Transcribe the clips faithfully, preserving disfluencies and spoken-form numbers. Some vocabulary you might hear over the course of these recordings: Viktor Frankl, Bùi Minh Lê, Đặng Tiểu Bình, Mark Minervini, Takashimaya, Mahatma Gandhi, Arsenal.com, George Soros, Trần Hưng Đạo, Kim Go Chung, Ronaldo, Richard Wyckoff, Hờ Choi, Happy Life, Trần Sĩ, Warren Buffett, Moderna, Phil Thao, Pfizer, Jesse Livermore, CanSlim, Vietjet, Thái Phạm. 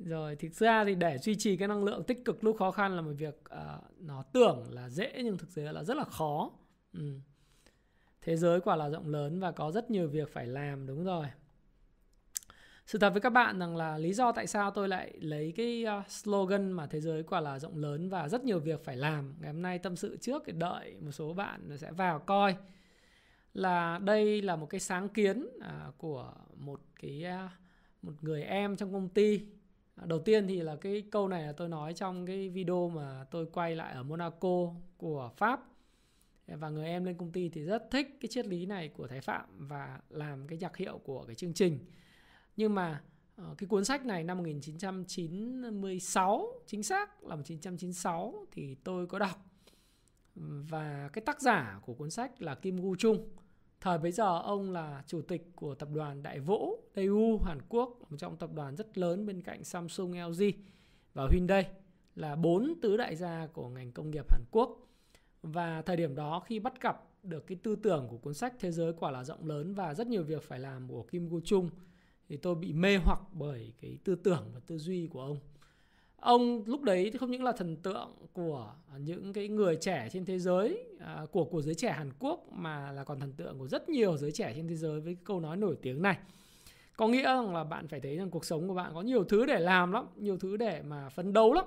Rồi, thực ra thì để duy trì cái năng lượng tích cực lúc khó khăn là một việc uh, nó tưởng là dễ nhưng thực tế là rất là khó. Ừ. Thế giới quả là rộng lớn và có rất nhiều việc phải làm, đúng rồi. Sự thật với các bạn rằng là lý do tại sao tôi lại lấy cái uh, slogan mà thế giới quả là rộng lớn và rất nhiều việc phải làm. Ngày hôm nay tâm sự trước để đợi một số bạn sẽ vào coi. Là đây là một cái sáng kiến uh, của một cái uh, một người em trong công ty. Đầu tiên thì là cái câu này là tôi nói trong cái video mà tôi quay lại ở Monaco của Pháp. Và người em lên công ty thì rất thích cái triết lý này của Thái Phạm và làm cái nhạc hiệu của cái chương trình. Nhưng mà cái cuốn sách này năm một nghìn chín trăm chín mươi sáu, chính xác là một nghìn chín trăm chín mươi sáu thì tôi có đọc. Và cái tác giả của cuốn sách là Kim Gu Trung. Thời bấy giờ ông là chủ tịch của tập đoàn Daewoo, Daewoo Hàn Quốc, một trong tập đoàn rất lớn bên cạnh Samsung, lờ giê và Hyundai, là bốn tứ đại gia của ngành công nghiệp Hàn Quốc. Và thời điểm đó khi bắt gặp được cái tư tưởng của cuốn sách Thế giới quả là rộng lớn và rất nhiều việc phải làm của Kim Go Chung, thì tôi bị mê hoặc bởi cái tư tưởng và tư duy của ông. Ông lúc đấy thì không những là thần tượng của những cái người trẻ trên thế giới, à, của, của giới trẻ Hàn Quốc, mà là còn thần tượng của rất nhiều giới trẻ trên thế giới với cái câu nói nổi tiếng này. Có nghĩa rằng là bạn phải thấy rằng cuộc sống của bạn có nhiều thứ để làm lắm, nhiều thứ để mà phấn đấu lắm.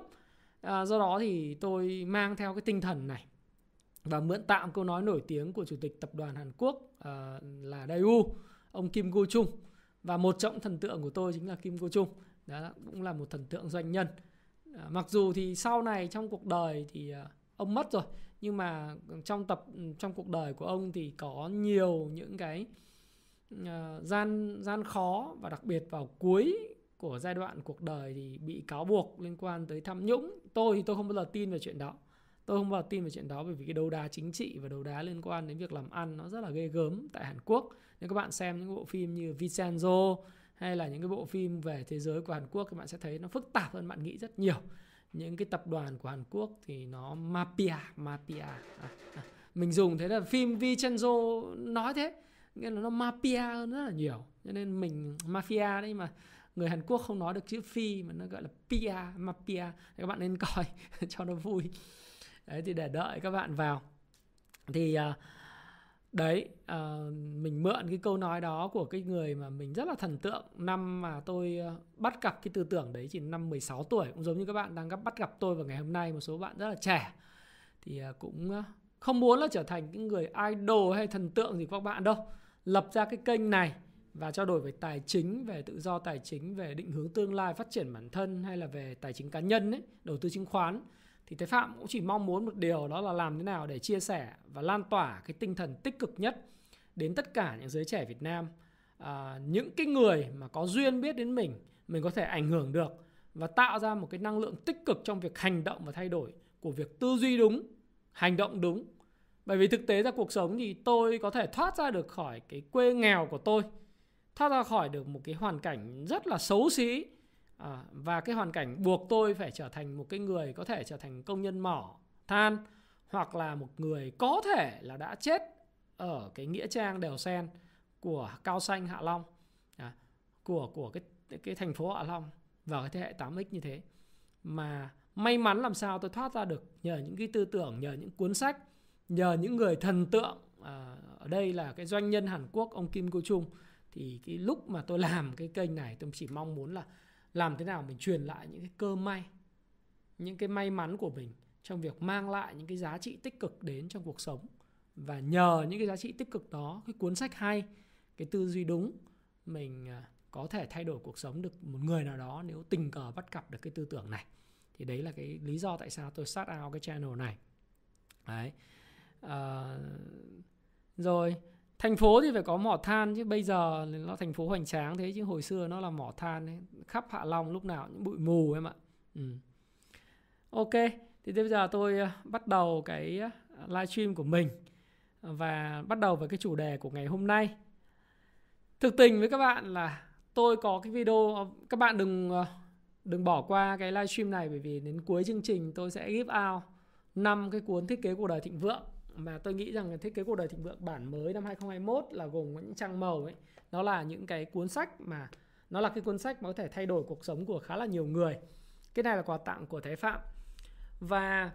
à, Do đó thì tôi mang theo cái tinh thần này và mượn tạm câu nói nổi tiếng của chủ tịch tập đoàn Hàn Quốc à, là Daewoo, ông Kim Go Chung. Và một trong thần tượng của tôi chính là Kim Go Chung. Đó cũng là một thần tượng doanh nhân. Mặc dù thì sau này trong cuộc đời thì ông mất rồi, nhưng mà trong tập trong cuộc đời của ông thì có nhiều những cái gian gian khó, và đặc biệt vào cuối của giai đoạn cuộc đời thì bị cáo buộc liên quan tới tham nhũng. Tôi thì tôi không bao giờ tin về chuyện đó. Tôi không bao giờ tin về chuyện đó bởi vì cái đấu đá chính trị và đấu đá liên quan đến việc làm ăn nó rất là ghê gớm tại Hàn Quốc. Nếu các bạn xem những bộ phim như Vincenzo hay là những cái bộ phim về thế giới của Hàn Quốc, các bạn sẽ thấy nó phức tạp hơn bạn nghĩ rất nhiều. Những cái tập đoàn của Hàn Quốc thì nó mafia, mafia. À, à. Mình dùng thế là phim Vincenzo nói thế, nghĩa là nó mafia hơn rất là nhiều. Cho nên mình mafia đấy, mà người Hàn Quốc không nói được chữ phi mà nó gọi là pia, mafia. Các bạn nên coi cho nó vui. Đấy thì để đợi các bạn vào. Thì... Uh, Đấy, uh, mình mượn cái câu nói đó của cái người mà mình rất là thần tượng. Năm mà tôi uh, bắt gặp cái tư tưởng đấy chỉ năm mười sáu tuổi. Cũng giống như các bạn đang gặp, bắt gặp tôi vào ngày hôm nay. Một số bạn rất là trẻ thì uh, cũng uh, không muốn là trở thành những người idol hay thần tượng gì của các bạn đâu. Lập ra cái kênh này và trao đổi về tài chính, về tự do tài chính, về định hướng tương lai, phát triển bản thân, hay là về tài chính cá nhân ấy, đầu tư chứng khoán. Thì Thái Phạm cũng chỉ mong muốn một điều, đó là làm thế nào để chia sẻ và lan tỏa cái tinh thần tích cực nhất đến tất cả những giới trẻ Việt Nam. À, những cái người mà có duyên biết đến mình, mình có thể ảnh hưởng được và tạo ra một cái năng lượng tích cực trong việc hành động và thay đổi, của việc tư duy đúng, hành động đúng. Bởi vì thực tế ra cuộc sống thì tôi có thể thoát ra được khỏi cái quê nghèo của tôi, thoát ra khỏi được một cái hoàn cảnh rất là xấu xí. À, và cái hoàn cảnh buộc tôi phải trở thành một cái người có thể trở thành công nhân mỏ, than, hoặc là một người có thể là đã chết ở cái nghĩa trang Đèo Sen của Cao Xanh, Hạ Long, à, của, của cái, cái thành phố Hạ Long và cái thế hệ tám ích như thế. Mà may mắn làm sao tôi thoát ra được nhờ những cái tư tưởng, nhờ những cuốn sách, nhờ những người thần tượng. à, Ở đây là cái doanh nhân Hàn Quốc, ông Kim Go Chung. Thì cái lúc mà tôi làm cái kênh này, tôi chỉ mong muốn là làm thế nào mình truyền lại những cái cơ may, những cái may mắn của mình trong việc mang lại những cái giá trị tích cực đến trong cuộc sống. Và nhờ những cái giá trị tích cực đó, cái cuốn sách hay, cái tư duy đúng, mình có thể thay đổi cuộc sống được một người nào đó nếu tình cờ bắt gặp được cái tư tưởng này. Thì đấy là cái lý do tại sao tôi start out cái channel này. Đấy. À, rồi Thành phố thì phải có mỏ than chứ, bây giờ nó thành phố hoành tráng thế chứ hồi xưa nó là mỏ than ấy. Khắp Hạ Long lúc nào những bụi mù em ạ. Ừ. Ok, thì bây giờ tôi bắt đầu cái livestream của mình và bắt đầu với cái chủ đề của ngày hôm nay. Thực tình với các bạn là tôi có cái video, các bạn đừng đừng bỏ qua cái livestream này, bởi vì đến cuối chương trình tôi sẽ give out năm cái cuốn thiết kế cuộc đời thịnh vượng mà tôi nghĩ rằng thiết kế cuộc đời thịnh vượng bản mới năm hai không hai mốt là gồm những trang màu ấy, nó là những cái cuốn sách mà nó là cái cuốn sách mà có thể thay đổi cuộc sống của khá là nhiều người. Cái này là quà tặng của Thái Phạm. Và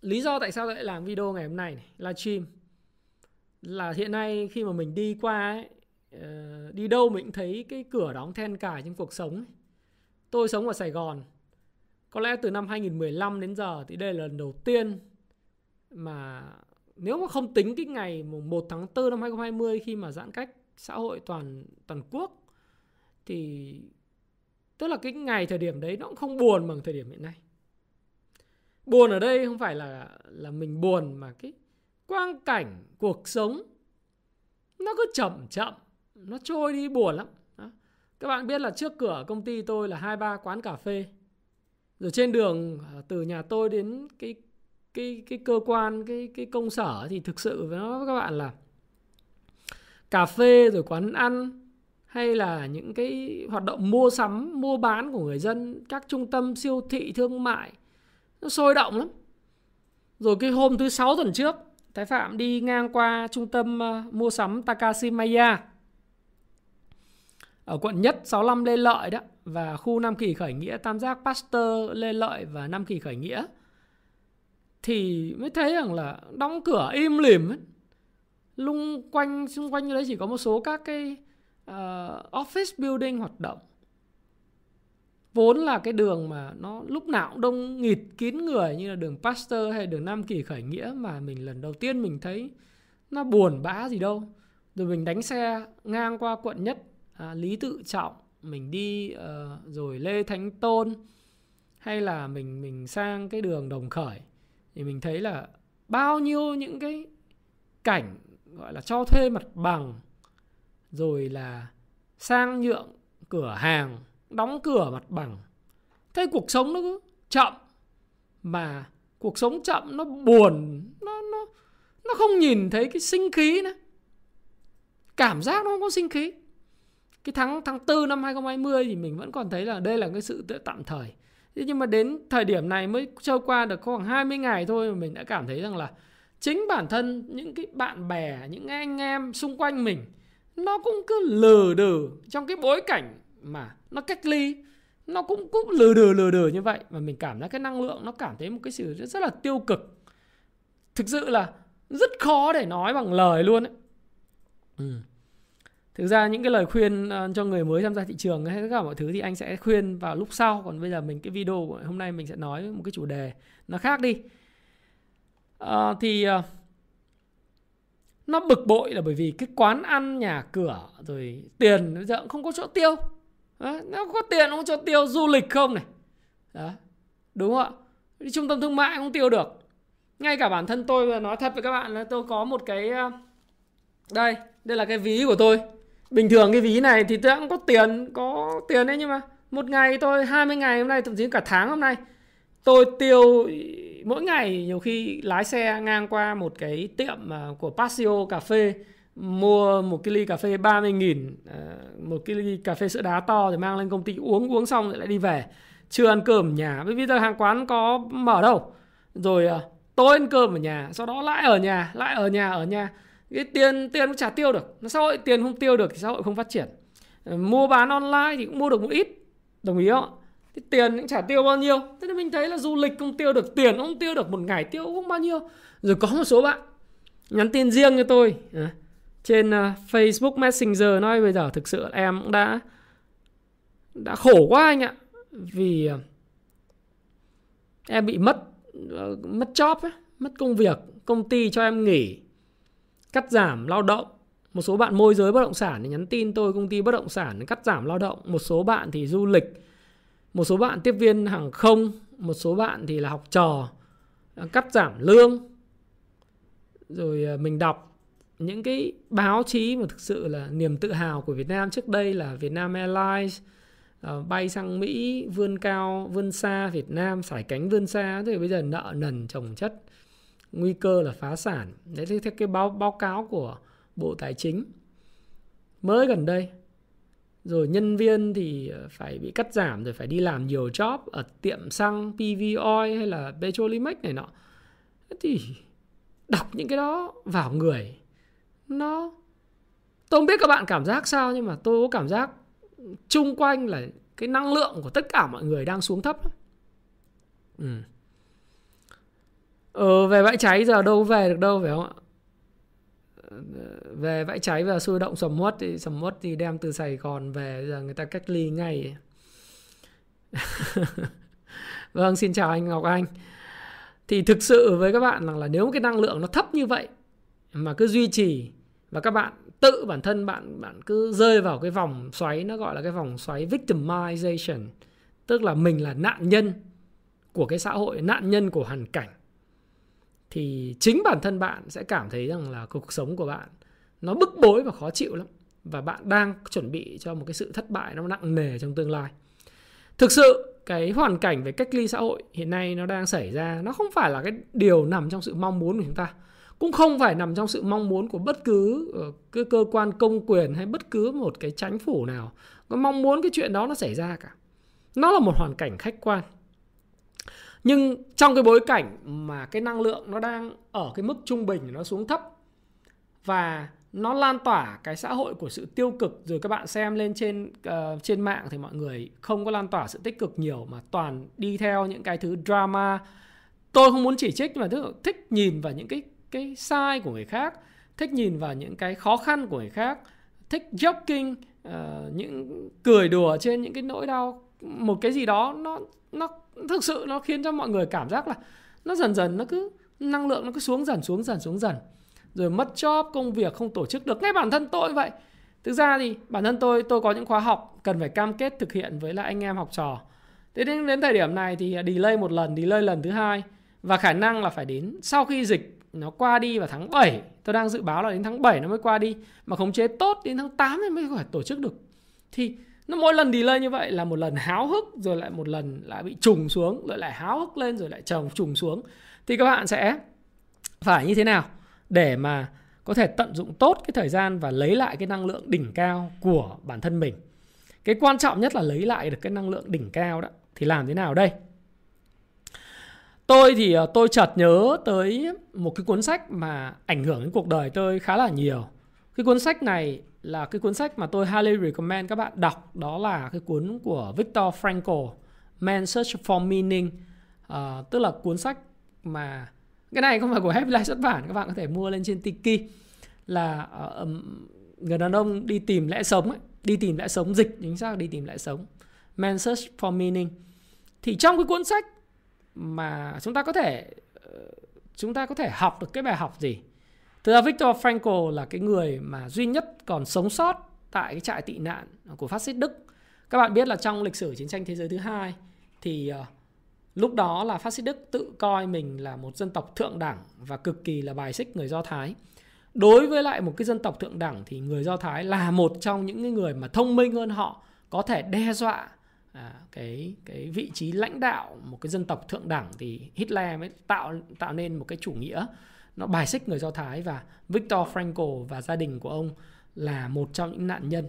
lý do tại sao tôi lại làm video ngày hôm nay này, livestream là hiện nay khi mà mình đi qua ấy, đi đâu mình thấy cái cửa đóng then cài trong cuộc sống ấy. Tôi sống ở Sài Gòn có lẽ từ năm hai nghìn mười lăm đến giờ thì đây là lần đầu tiên mà nếu mà không tính cái ngày một tháng tư năm hai nghìn hai mươi khi mà giãn cách xã hội toàn toàn quốc, thì tức là cái ngày thời điểm đấy nó cũng không buồn bằng thời điểm hiện nay. Buồn ở đây không phải là là mình buồn, mà cái quang cảnh cuộc sống nó cứ chậm chậm, nó trôi đi, buồn lắm. Đó. Các bạn biết là trước cửa công ty tôi là hai ba quán cà phê. Rồi trên đường từ nhà tôi đến cái cái cái cơ quan, cái cái công sở thì thực sự với nó các bạn là cà phê rồi quán ăn hay là những cái hoạt động mua sắm, mua bán của người dân, các trung tâm siêu thị thương mại nó sôi động lắm. Rồi cái hôm thứ sáu tuần trước, Thái Phạm đi ngang qua trung tâm mua sắm Takashimaya ở quận Nhất, sáu mươi lăm Lê Lợi đó, và khu Nam Kỳ Khởi Nghĩa, tam giác Pasteur, Lê Lợi và Nam Kỳ Khởi Nghĩa, thì mới thấy rằng là đóng cửa im lìm ấy. Lung quanh, xung quanh đấy chỉ có một số các cái uh, office building hoạt động. Vốn là cái đường mà nó lúc nào cũng đông nghịt kín người như là đường Pasteur hay đường Nam Kỳ Khởi Nghĩa, mà mình lần đầu tiên mình thấy nó buồn bã gì đâu. Rồi mình đánh xe ngang qua quận Nhất, à, Lý Tự Trọng, mình đi uh, rồi Lê Thánh Tôn, hay là mình mình sang cái đường Đồng Khởi, thì mình thấy là bao nhiêu những cái cảnh gọi là cho thuê mặt bằng, rồi là sang nhượng cửa hàng, đóng cửa mặt bằng. Thế cuộc sống nó cứ chậm, mà cuộc sống chậm nó buồn, Nó, nó, nó không nhìn thấy cái sinh khí nữa. Cảm giác nó không có sinh khí. Cái tháng, tháng tư năm hai nghìn hai mươi thì mình vẫn còn thấy là đây là cái sự tạm thời. Thế nhưng mà đến thời điểm này mới trôi qua được khoảng hai mươi ngày thôi, mình đã cảm thấy rằng là chính bản thân những cái bạn bè, những anh em xung quanh mình, nó cũng cứ lừ đừ trong cái bối cảnh mà nó cách ly, nó cũng cũng lừ đừ lừ đừ như vậy. Mà mình cảm thấy cái năng lượng, nó cảm thấy một cái sự rất, rất là tiêu cực. Thực sự là rất khó để nói bằng lời luôn ấy. Ừ. Thực ra những cái lời khuyên cho người mới tham gia thị trường hay tất cả mọi thứ thì anh sẽ khuyên vào lúc sau. Còn bây giờ mình cái video của hôm nay mình sẽ nói một cái chủ đề nó khác đi. à, Thì nó bực bội là bởi vì cái quán ăn, nhà cửa, rồi tiền bây giờ cũng không có chỗ tiêu. Đó, nó có tiền không cho tiêu, du lịch không này. Đó, đúng không ạ? Trung tâm thương mại không tiêu được. Ngay cả bản thân tôi, nói thật với các bạn là tôi có một cái... Đây, đây là cái ví của tôi. Bình thường cái ví này thì tôi cũng có tiền, có tiền đấy, nhưng mà một ngày tôi, hai mươi ngày hôm nay, thậm chí cả tháng hôm nay, tôi tiêu mỗi ngày nhiều khi lái xe ngang qua một cái tiệm của Passio Cafe, mua một cái ly cà phê ba mươi nghìn, một cái ly cà phê sữa đá to rồi mang lên công ty uống, uống xong rồi lại đi về. Chưa ăn cơm ở nhà, bởi vì giờ hàng quán có mở đâu. Rồi tối ăn cơm ở nhà, sau đó lại ở nhà, lại ở nhà, ở nhà. Cái tiền, tiền cũng chả tiêu được. Xã hội tiền không tiêu được thì xã hội không phát triển. Mua bán online thì cũng mua được một ít, đồng ý không? Thì tiền cũng chả tiêu bao nhiêu. Thế nên mình thấy là du lịch không tiêu được, tiền không tiêu được, một ngày tiêu cũng bao nhiêu. Rồi có một số bạn nhắn tin riêng cho tôi à, trên uh, Facebook Messenger nói bây giờ thực sự em cũng đã Đã khổ quá anh ạ, vì uh, em bị mất uh, Mất job ấy, mất công việc, công ty cho em nghỉ, cắt giảm lao động. Một số bạn môi giới bất động sản thì nhắn tin tôi, công ty bất động sản cắt giảm lao động. Một số bạn thì du lịch, một số bạn tiếp viên hàng không, một số bạn thì là học trò, cắt giảm lương. Rồi mình đọc những cái báo chí mà thực sự là niềm tự hào của Việt Nam trước đây là Vietnam Airlines uh, bay sang Mỹ, vươn cao, vươn xa Việt Nam, sải cánh vươn xa, thì bây giờ nợ nần chồng chất, nguy cơ là phá sản. Đấy, theo cái báo, báo cáo của Bộ Tài chính mới gần đây. Rồi nhân viên thì phải bị cắt giảm, rồi phải đi làm nhiều job ở tiệm xăng pê vê Oil hay là Petrolimex này nọ. Thì đọc những cái đó vào người nó, tôi không biết các bạn cảm giác sao, nhưng mà tôi có cảm giác chung quanh là cái năng lượng của tất cả mọi người đang xuống thấp. Ừ. Ờ, về bãi cháy giờ đâu về được đâu, phải không ạ? Về bãi cháy và sôi động sầm uất thì sầm uất thì đem từ Sài Gòn về, giờ người ta cách ly ngay. Vâng, xin chào anh Ngọc Anh. Thì thực sự với các bạn rằng là, là nếu cái năng lượng nó thấp như vậy mà cứ duy trì, và các bạn tự bản thân bạn bạn cứ rơi vào cái vòng xoáy, nó gọi là cái vòng xoáy victimization, tức là mình là nạn nhân của cái xã hội, nạn nhân của hoàn cảnh, thì chính bản thân bạn sẽ cảm thấy rằng là cuộc sống của bạn nó bức bối và khó chịu lắm, và bạn đang chuẩn bị cho một cái sự thất bại nó nặng nề trong tương lai. Thực sự cái hoàn cảnh về cách ly xã hội hiện nay nó đang xảy ra, nó không phải là cái điều nằm trong sự mong muốn của chúng ta, cũng không phải nằm trong sự mong muốn của bất cứ cái cơ quan công quyền hay bất cứ một cái chính phủ nào có mong muốn cái chuyện đó nó xảy ra cả. Nó là một hoàn cảnh khách quan. Nhưng trong cái bối cảnh mà cái năng lượng nó đang ở cái mức trung bình, nó xuống thấp và nó lan tỏa cái xã hội của sự tiêu cực, rồi các bạn xem lên trên uh, trên mạng thì mọi người không có lan tỏa sự tích cực nhiều mà toàn đi theo những cái thứ drama. Tôi không muốn chỉ trích, nhưng mà thích nhìn vào những cái cái sai của người khác, thích nhìn vào những cái khó khăn của người khác, thích joking, uh, những cười đùa trên những cái nỗi đau, một cái gì đó nó nó thực sự nó khiến cho mọi người cảm giác là nó dần dần nó cứ năng lượng nó cứ xuống dần xuống dần xuống dần, rồi mất job, công việc không tổ chức được. Ngay bản thân tôi vậy. Thực ra thì bản thân tôi tôi có những khóa học cần phải cam kết thực hiện với lại anh em học trò. Thế đến đến thời điểm này thì delay một lần, delay lần thứ hai, và khả năng là phải đến sau khi dịch nó qua đi vào tháng bảy, tôi đang dự báo là đến tháng bảy nó mới qua đi, mà khống chế tốt đến tháng tám mới có thể tổ chức được. Thì nó mỗi lần delay như vậy là một lần háo hức, rồi lại một lần lại bị trùng xuống, rồi lại háo hức lên, rồi lại trồng trùng xuống. Thì các bạn sẽ phải như thế nào để mà có thể tận dụng tốt cái thời gian và lấy lại cái năng lượng đỉnh cao của bản thân mình? Cái quan trọng nhất là lấy lại được cái năng lượng đỉnh cao đó. Thì làm thế nào đây? Tôi thì tôi chợt nhớ tới một cái cuốn sách mà ảnh hưởng đến cuộc đời tôi khá là nhiều. Cái cuốn sách này là cái cuốn sách mà tôi highly recommend các bạn đọc. Đó là cái cuốn của Viktor Frankl, Man's Search for Meaning. à, Tức là cuốn sách mà, cái này không phải của Happy Life xuất bản, các bạn có thể mua lên trên Tiki. Là uh, người đàn ông đi tìm lẽ sống ấy, đi tìm lẽ sống, dịch chính xác đi tìm lẽ sống, Man's Search for Meaning. Thì trong cái cuốn sách mà chúng ta có thể uh, chúng ta có thể học được cái bài học gì? Thực ra Viktor Frankl là cái người mà duy nhất còn sống sót tại cái trại tị nạn của phát xít Đức. Các bạn biết là trong lịch sử chiến tranh thế giới thứ hai thì uh, lúc đó là phát xít Đức tự coi mình là một dân tộc thượng đẳng và cực kỳ là bài xích người Do Thái. Đối với lại một cái dân tộc thượng đẳng thì người Do Thái là một trong những người mà thông minh hơn họ, có thể đe dọa à, cái, cái vị trí lãnh đạo một cái dân tộc thượng đẳng. Thì Hitler mới tạo, tạo nên một cái chủ nghĩa nó bài xích người Do Thái, và Viktor Frankl và gia đình của ông là một trong những nạn nhân.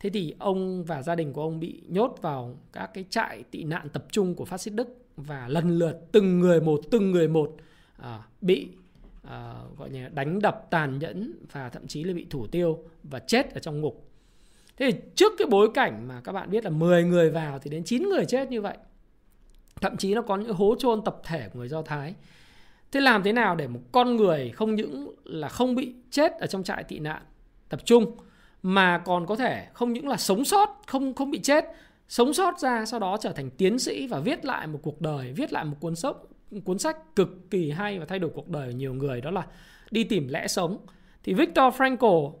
Thế thì ông và gia đình của ông bị nhốt vào các cái trại tị nạn tập trung của phát xít Đức, và lần lượt từng người một, từng người một à, bị à, gọi như đánh đập tàn nhẫn, và thậm chí là bị thủ tiêu và chết ở trong ngục. Thế thì trước cái bối cảnh mà các bạn biết là mười người vào thì đến chín người chết như vậy, thậm chí nó có những hố chôn tập thể của người Do Thái. Thế làm thế nào để một con người không những là không bị chết ở trong trại tị nạn tập trung, mà còn có thể không những là sống sót, không, không bị chết, sống sót ra, sau đó trở thành tiến sĩ và viết lại một cuộc đời, viết lại một cuốn sách, cuốn sách cực kỳ hay và thay đổi cuộc đời của nhiều người, đó là Đi tìm lẽ sống. Thì Viktor Frankl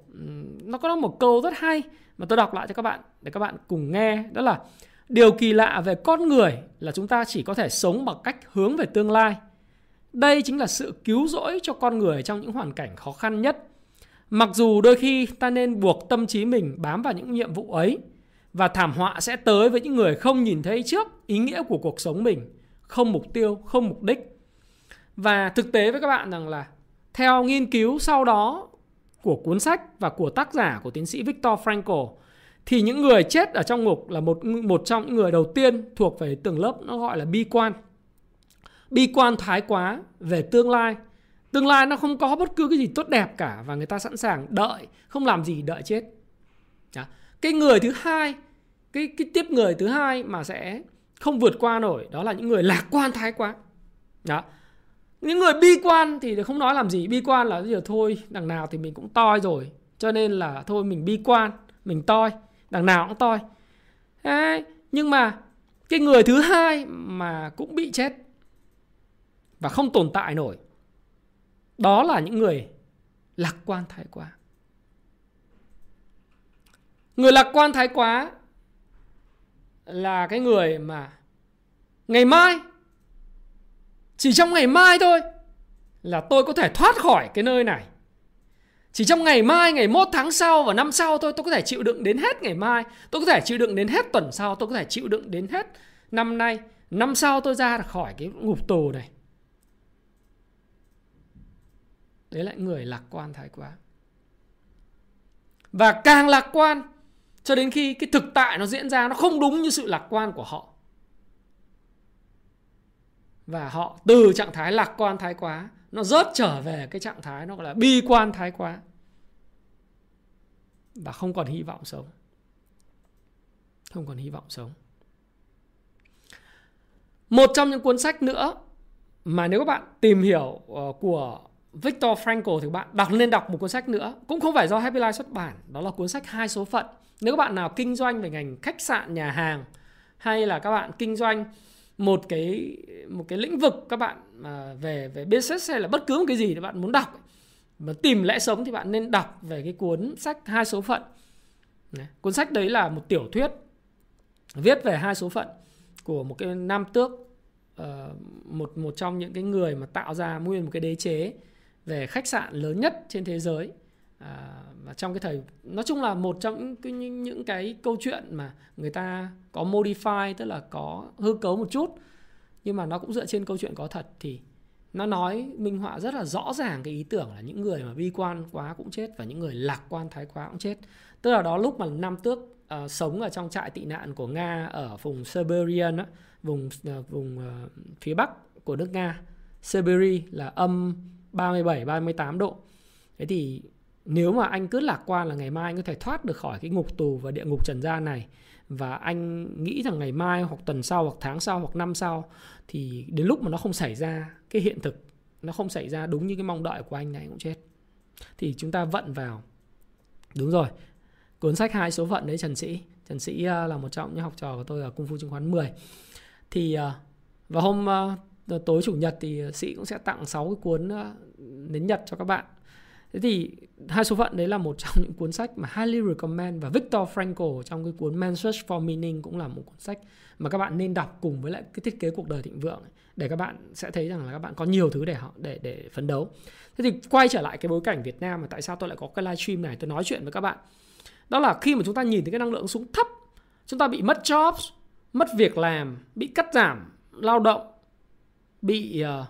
nó có một câu rất hay mà tôi đọc lại cho các bạn để các bạn cùng nghe, đó là: điều kỳ lạ về con người là chúng ta chỉ có thể sống bằng cách hướng về tương lai. Đây chính là sự cứu rỗi cho con người trong những hoàn cảnh khó khăn nhất. Mặc dù đôi khi ta nên buộc tâm trí mình bám vào những nhiệm vụ ấy, và thảm họa sẽ tới với những người không nhìn thấy trước ý nghĩa của cuộc sống mình, không mục tiêu, không mục đích. Và thực tế với các bạn rằng là theo nghiên cứu sau đó của cuốn sách và của tác giả, của tiến sĩ Viktor Frankl, thì những người chết ở trong ngục là một, một trong những người đầu tiên thuộc về tầng lớp nó gọi là bi quan. Bi quan thái quá về tương lai. Tương lai nó không có bất cứ cái gì tốt đẹp cả, và người ta sẵn sàng đợi, không làm gì đợi chết. Đó. Cái người thứ hai, cái, cái tiếp người thứ hai mà sẽ không vượt qua nổi, đó là những người lạc quan thái quá. Đó. Những người bi quan thì không nói làm gì. Bi quan là giờ thôi, đằng nào thì mình cũng toi rồi, cho nên là thôi mình bi quan, mình toi, đằng nào cũng toi. Đấy. Nhưng mà cái người thứ hai mà cũng bị chết và không tồn tại nổi, đó là những người lạc quan thái quá. Người lạc quan thái quá là cái người mà ngày mai, chỉ trong ngày mai thôi là tôi có thể thoát khỏi cái nơi này. Chỉ trong ngày mai, ngày mốt tháng sau và năm sau thôi, tôi có thể chịu đựng đến hết ngày mai, tôi có thể chịu đựng đến hết tuần sau, tôi có thể chịu đựng đến hết năm nay, năm sau tôi ra khỏi cái ngục tù này. Đấy là người lạc quan thái quá. Và càng lạc quan cho đến khi cái thực tại nó diễn ra nó không đúng như sự lạc quan của họ, và họ từ trạng thái lạc quan thái quá nó rớt trở về cái trạng thái nó gọi là bi quan thái quá, và không còn hy vọng sống. Không còn hy vọng sống. Một trong những cuốn sách nữa mà nếu các bạn tìm hiểu của Viktor Frankl thì bạn đọc nên đọc một cuốn sách nữa, cũng không phải do Happy Life xuất bản, đó là cuốn sách Hai Số Phận. Nếu các bạn nào kinh doanh về ngành khách sạn, nhà hàng, hay là các bạn kinh doanh một cái một cái lĩnh vực các bạn về về business hay là bất cứ một cái gì các bạn muốn đọc mà tìm lẽ sống, thì bạn nên đọc về cái cuốn sách Hai Số Phận. Cuốn sách đấy là một tiểu thuyết viết về hai số phận của một cái nam tước, một một trong những cái người mà tạo ra nguyên một cái đế chế về khách sạn lớn nhất trên thế giới. À, và trong cái thời, nói chung là một trong những, những, những cái câu chuyện mà người ta có modify, tức là có hư cấu một chút, nhưng mà nó cũng dựa trên câu chuyện có thật, thì nó nói minh họa rất là rõ ràng cái ý tưởng là những người mà bi quan quá cũng chết, và những người lạc quan thái quá cũng chết. Tức là đó lúc mà nam tước à, sống ở trong trại tị nạn của Nga ở vùng Siberian á, vùng, vùng uh, phía bắc của nước Nga, Siberia là âm ba mươi bảy, ba mươi tám độ. Thế thì nếu mà anh cứ lạc quan là ngày mai anh có thể thoát được khỏi cái ngục tù và địa ngục trần gian này, và anh nghĩ rằng ngày mai hoặc tuần sau hoặc tháng sau hoặc năm sau, thì đến lúc mà nó không xảy ra, cái hiện thực nó không xảy ra đúng như cái mong đợi của anh này, anh cũng chết. Thì chúng ta vận vào, đúng rồi, cuốn sách Hai Số Phận đấy, Trần Sĩ. Trần Sĩ là một trong những học trò của tôi ở Kung Fu Chứng Khoán mười. Thì vào hôm tối chủ nhật thì Sĩ cũng sẽ tặng sáu cái cuốn đến Nhật cho các bạn. Thế thì Hai Số Phận đấy là một trong những cuốn sách mà highly recommend, và Viktor Frankl trong cái cuốn Man's Search for Meaning cũng là một cuốn sách mà các bạn nên đọc cùng với lại cái Thiết Kế Cuộc Đời Thịnh Vượng, để các bạn sẽ thấy rằng là các bạn có nhiều thứ để họ để để phấn đấu. Thế thì quay trở lại cái bối cảnh Việt Nam mà tại sao tôi lại có cái live stream này, tôi nói chuyện với các bạn. Đó là khi mà chúng ta nhìn thấy cái năng lượng xuống thấp, chúng ta bị mất jobs, mất việc làm, bị cắt giảm lao động, bị uh,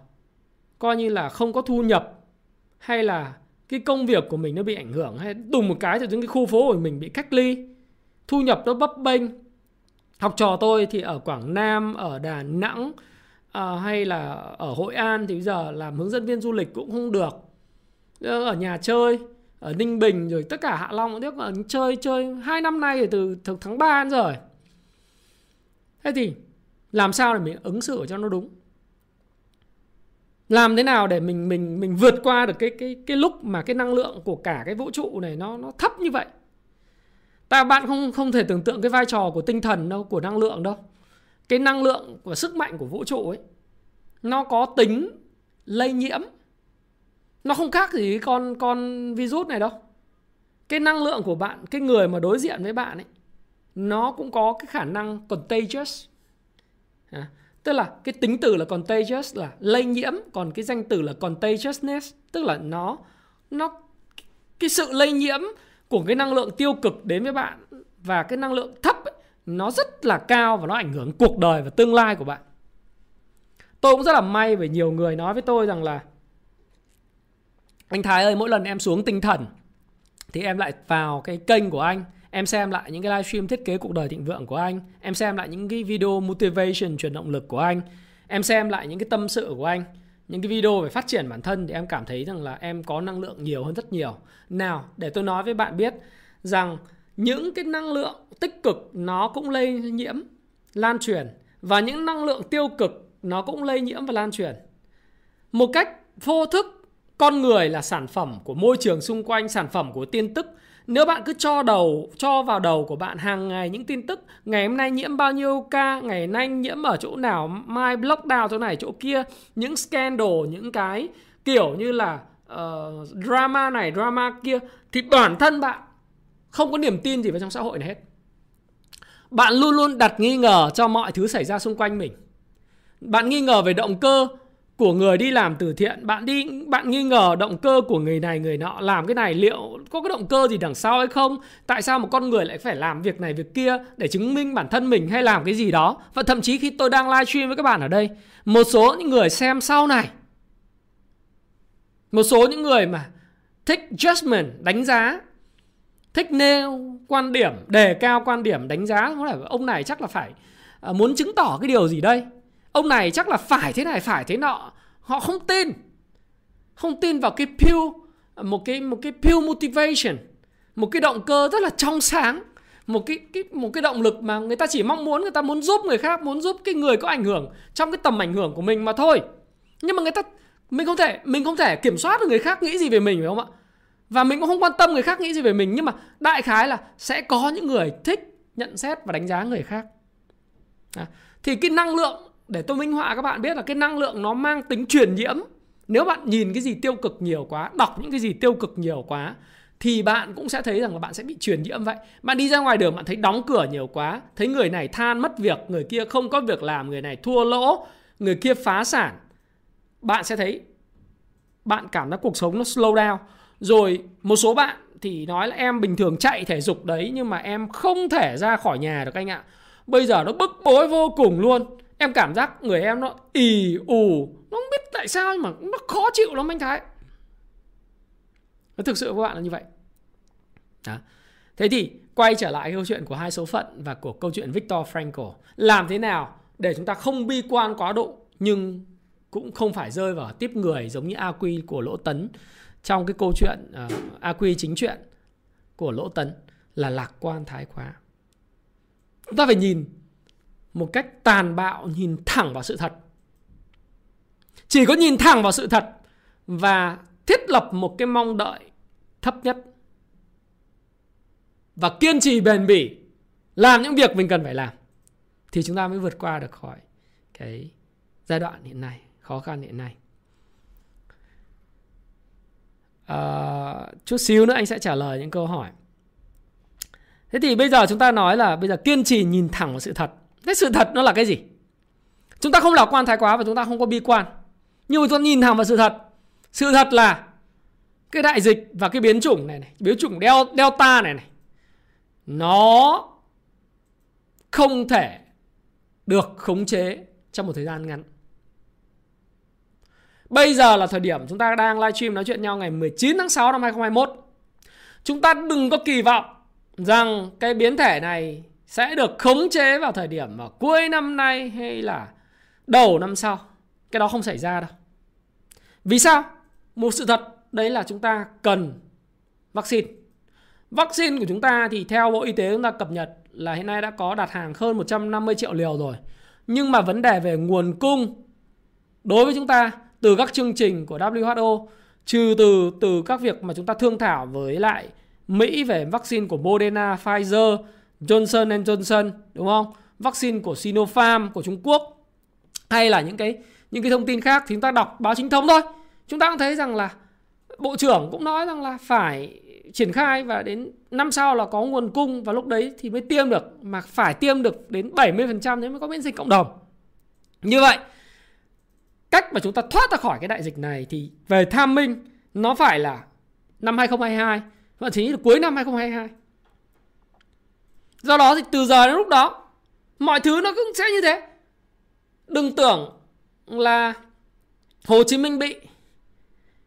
coi như là không có thu nhập, hay là cái công việc của mình nó bị ảnh hưởng, hay đùng một cái thì những cái khu phố của mình bị cách ly, thu nhập nó bấp bênh. Học trò tôi thì ở Quảng Nam, ở Đà Nẵng à, hay là ở Hội An thì bây giờ làm hướng dẫn viên du lịch cũng không được, ở nhà chơi, ở Ninh Bình rồi tất cả Hạ Long cũng tiếp là chơi chơi hai năm nay từ, từ tháng ba đến giờ. Thế thì làm sao để mình ứng xử cho nó đúng? Làm thế nào để mình mình mình vượt qua được cái cái cái lúc mà cái năng lượng của cả cái vũ trụ này nó nó thấp như vậy? Ta bạn không không thể tưởng tượng cái vai trò của tinh thần đâu, của năng lượng đâu. Cái năng lượng và sức mạnh của vũ trụ ấy nó có tính lây nhiễm. Nó không khác gì con con virus này đâu. Cái năng lượng của bạn, cái người mà đối diện với bạn ấy, nó cũng có cái khả năng contagious. À, tức là cái tính từ là contagious là lây nhiễm, còn cái danh từ là contagiousness, tức là nó nó cái sự lây nhiễm của cái năng lượng tiêu cực đến với bạn, và cái năng lượng thấp ấy, nó rất là cao và nó ảnh hưởng cuộc đời và tương lai của bạn. Tôi cũng rất là may vì nhiều người nói với tôi rằng là anh Thái ơi, mỗi lần em xuống tinh thần thì em lại vào cái kênh của anh, em xem lại những cái livestream thiết kế cuộc đời thịnh vượng của anh, em xem lại những cái video motivation truyền động lực của anh, em xem lại những cái tâm sự của anh, những cái video về phát triển bản thân, thì em cảm thấy rằng là em có năng lượng nhiều hơn rất nhiều. Nào, để tôi nói với bạn biết rằng những cái năng lượng tích cực nó cũng lây nhiễm, lan truyền, và những năng lượng tiêu cực nó cũng lây nhiễm và lan truyền. Một cách vô thức, con người là sản phẩm của môi trường xung quanh, sản phẩm của tin tức. Nếu bạn cứ cho đầu, cho vào đầu của bạn hàng ngày những tin tức, ngày hôm nay nhiễm bao nhiêu ca, ngày nay nhiễm ở chỗ nào, mai lockdown chỗ này chỗ kia, những scandal, những cái kiểu như là uh, drama này, drama kia, thì bản thân bạn không có niềm tin gì vào trong xã hội này hết. Bạn luôn luôn đặt nghi ngờ cho mọi thứ xảy ra xung quanh mình. Bạn nghi ngờ về động cơ của người đi làm từ thiện, bạn đi bạn nghi ngờ động cơ của người này người nọ làm cái này, liệu có cái động cơ gì đằng sau hay không? Tại sao một con người lại phải làm việc này việc kia để chứng minh bản thân mình hay làm cái gì đó? Và thậm chí khi tôi đang livestream với các bạn ở đây, một số những người xem sau này, một số những người mà thích judgment, đánh giá, thích nêu quan điểm, đề cao quan điểm, đánh giá, có thể ông này chắc là phải à, muốn chứng tỏ cái điều gì đây, ông này chắc là phải thế này, phải thế nọ. Họ không tin. Không tin vào cái pure, một cái, một cái pure motivation, một cái động cơ rất là trong sáng, một cái, cái, một cái động lực mà người ta chỉ mong muốn, người ta muốn giúp người khác, muốn giúp cái người có ảnh hưởng trong cái tầm ảnh hưởng của mình mà thôi. Nhưng mà người ta, mình không thể, mình không thể kiểm soát được người khác nghĩ gì về mình, phải không ạ? Và mình cũng không quan tâm người khác nghĩ gì về mình. Nhưng mà đại khái là sẽ có những người thích nhận xét và đánh giá người khác. À, thì cái năng lượng, để tôi minh họa các bạn biết là cái năng lượng nó mang tính truyền nhiễm. Nếu bạn nhìn cái gì tiêu cực nhiều quá, đọc những cái gì tiêu cực nhiều quá, thì bạn cũng sẽ thấy rằng là bạn sẽ bị truyền nhiễm vậy. Bạn đi ra ngoài đường bạn thấy đóng cửa nhiều quá, thấy người này than mất việc, người kia không có việc làm, người này thua lỗ, người kia phá sản, bạn sẽ thấy, bạn cảm giác cuộc sống nó slow down. Rồi một số bạn thì nói là em bình thường chạy thể dục đấy, nhưng mà em không thể ra khỏi nhà được anh ạ, bây giờ nó bức bối vô cùng luôn. Em cảm giác người em nó ì ù, nó không biết tại sao mà nó khó chịu lắm anh Thái. Nó thực sự các bạn là như vậy. Đó. Thế thì quay trở lại câu chuyện của hai số phận và của câu chuyện Viktor Frankl. Làm thế nào để chúng ta không bi quan quá độ, nhưng cũng không phải rơi vào tiếp người giống như a quy của Lỗ Tấn. Trong cái câu chuyện uh, a quy chính truyện của Lỗ Tấn là lạc quan thái quá. Chúng ta phải nhìn một cách tàn bạo, nhìn thẳng vào sự thật. Chỉ có nhìn thẳng vào sự thật và thiết lập một cái mong đợi thấp nhất, và kiên trì bền bỉ làm những việc mình cần phải làm, thì chúng ta mới vượt qua được khỏi cái giai đoạn hiện nay, khó khăn hiện nay. à, Chút xíu nữa anh sẽ trả lời những câu hỏi. Thế thì bây giờ chúng ta nói là bây giờ kiên trì nhìn thẳng vào sự thật. Thế sự thật nó là cái gì? Chúng ta không lạc quan thái quá và chúng ta không có bi quan, nhưng mà chúng ta nhìn thẳng vào sự thật. Sự thật là cái đại dịch và cái biến chủng này, này biến chủng Delta này, này nó không thể được khống chế trong một thời gian ngắn. Bây giờ là thời điểm chúng ta đang livestream nói chuyện nhau ngày mười chín tháng sáu năm hai nghìn không trăm hai mươi mốt. Chúng ta đừng có kỳ vọng rằng cái biến thể này sẽ được khống chế vào thời điểm vào cuối năm nay hay là đầu năm sau. Cái đó không xảy ra đâu. Vì sao? Một sự thật đấy là chúng ta cần vaccine. Vaccine của chúng ta thì theo Bộ Y tế chúng ta cập nhật là hiện nay đã có đặt hàng hơn một trăm năm mươi triệu liều rồi. Nhưng mà vấn đề về nguồn cung đối với chúng ta từ các chương trình của W H O, trừ từ, từ các việc mà chúng ta thương thảo với lại Mỹ về vaccine của Moderna, Pfizer, Johnson and Johnson, đúng không? Vaccine của Sinopharm của Trung Quốc, hay là những cái những cái thông tin khác thì chúng ta đọc báo chính thống thôi. Chúng ta cũng thấy rằng là Bộ trưởng cũng nói rằng là phải triển khai và đến năm sau là có nguồn cung, và lúc đấy thì mới tiêm được, mà phải tiêm được đến bảy mươi phần trăm mới có miễn dịch cộng đồng. Như vậy, cách mà chúng ta thoát ra khỏi cái đại dịch này thì về tham minh nó phải là năm hai không hai hai. Bạn chỉ nghĩ là cuối năm hai không hai hai. Do đó thì từ giờ đến lúc đó mọi thứ nó cũng sẽ như thế. Đừng tưởng là Hồ Chí Minh bị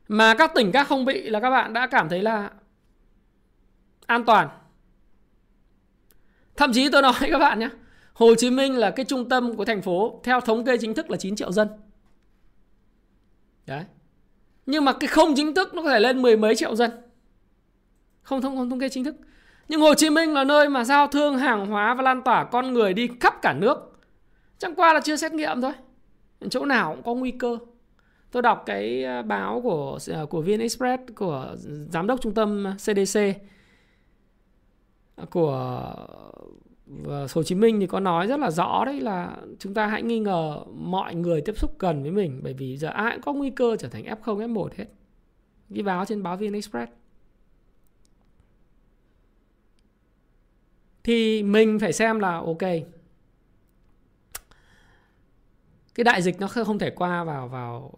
mà các tỉnh khác không bị là các bạn đã cảm thấy là an toàn. Thậm chí tôi nói các bạn nhé, Hồ Chí Minh là cái trung tâm của thành phố, theo thống kê chính thức là chín triệu dân. Đấy. Nhưng mà cái không chính thức nó có thể lên mười mấy triệu dân. Không thông, không thống kê chính thức. Nhưng Hồ Chí Minh là nơi mà giao thương hàng hóa và lan tỏa con người đi khắp cả nước. Chẳng qua là chưa xét nghiệm thôi. Chỗ nào cũng có nguy cơ. Tôi đọc cái báo của của vê en Express, của giám đốc trung tâm xê đê xê của Hồ Chí Minh thì có nói rất là rõ đấy, là chúng ta hãy nghi ngờ mọi người tiếp xúc gần với mình, bởi vì giờ ai cũng có nguy cơ trở thành ép không, ép một hết. Ghi báo trên báo vê en Express. Thì mình phải xem là ok, cái đại dịch nó không thể qua vào vào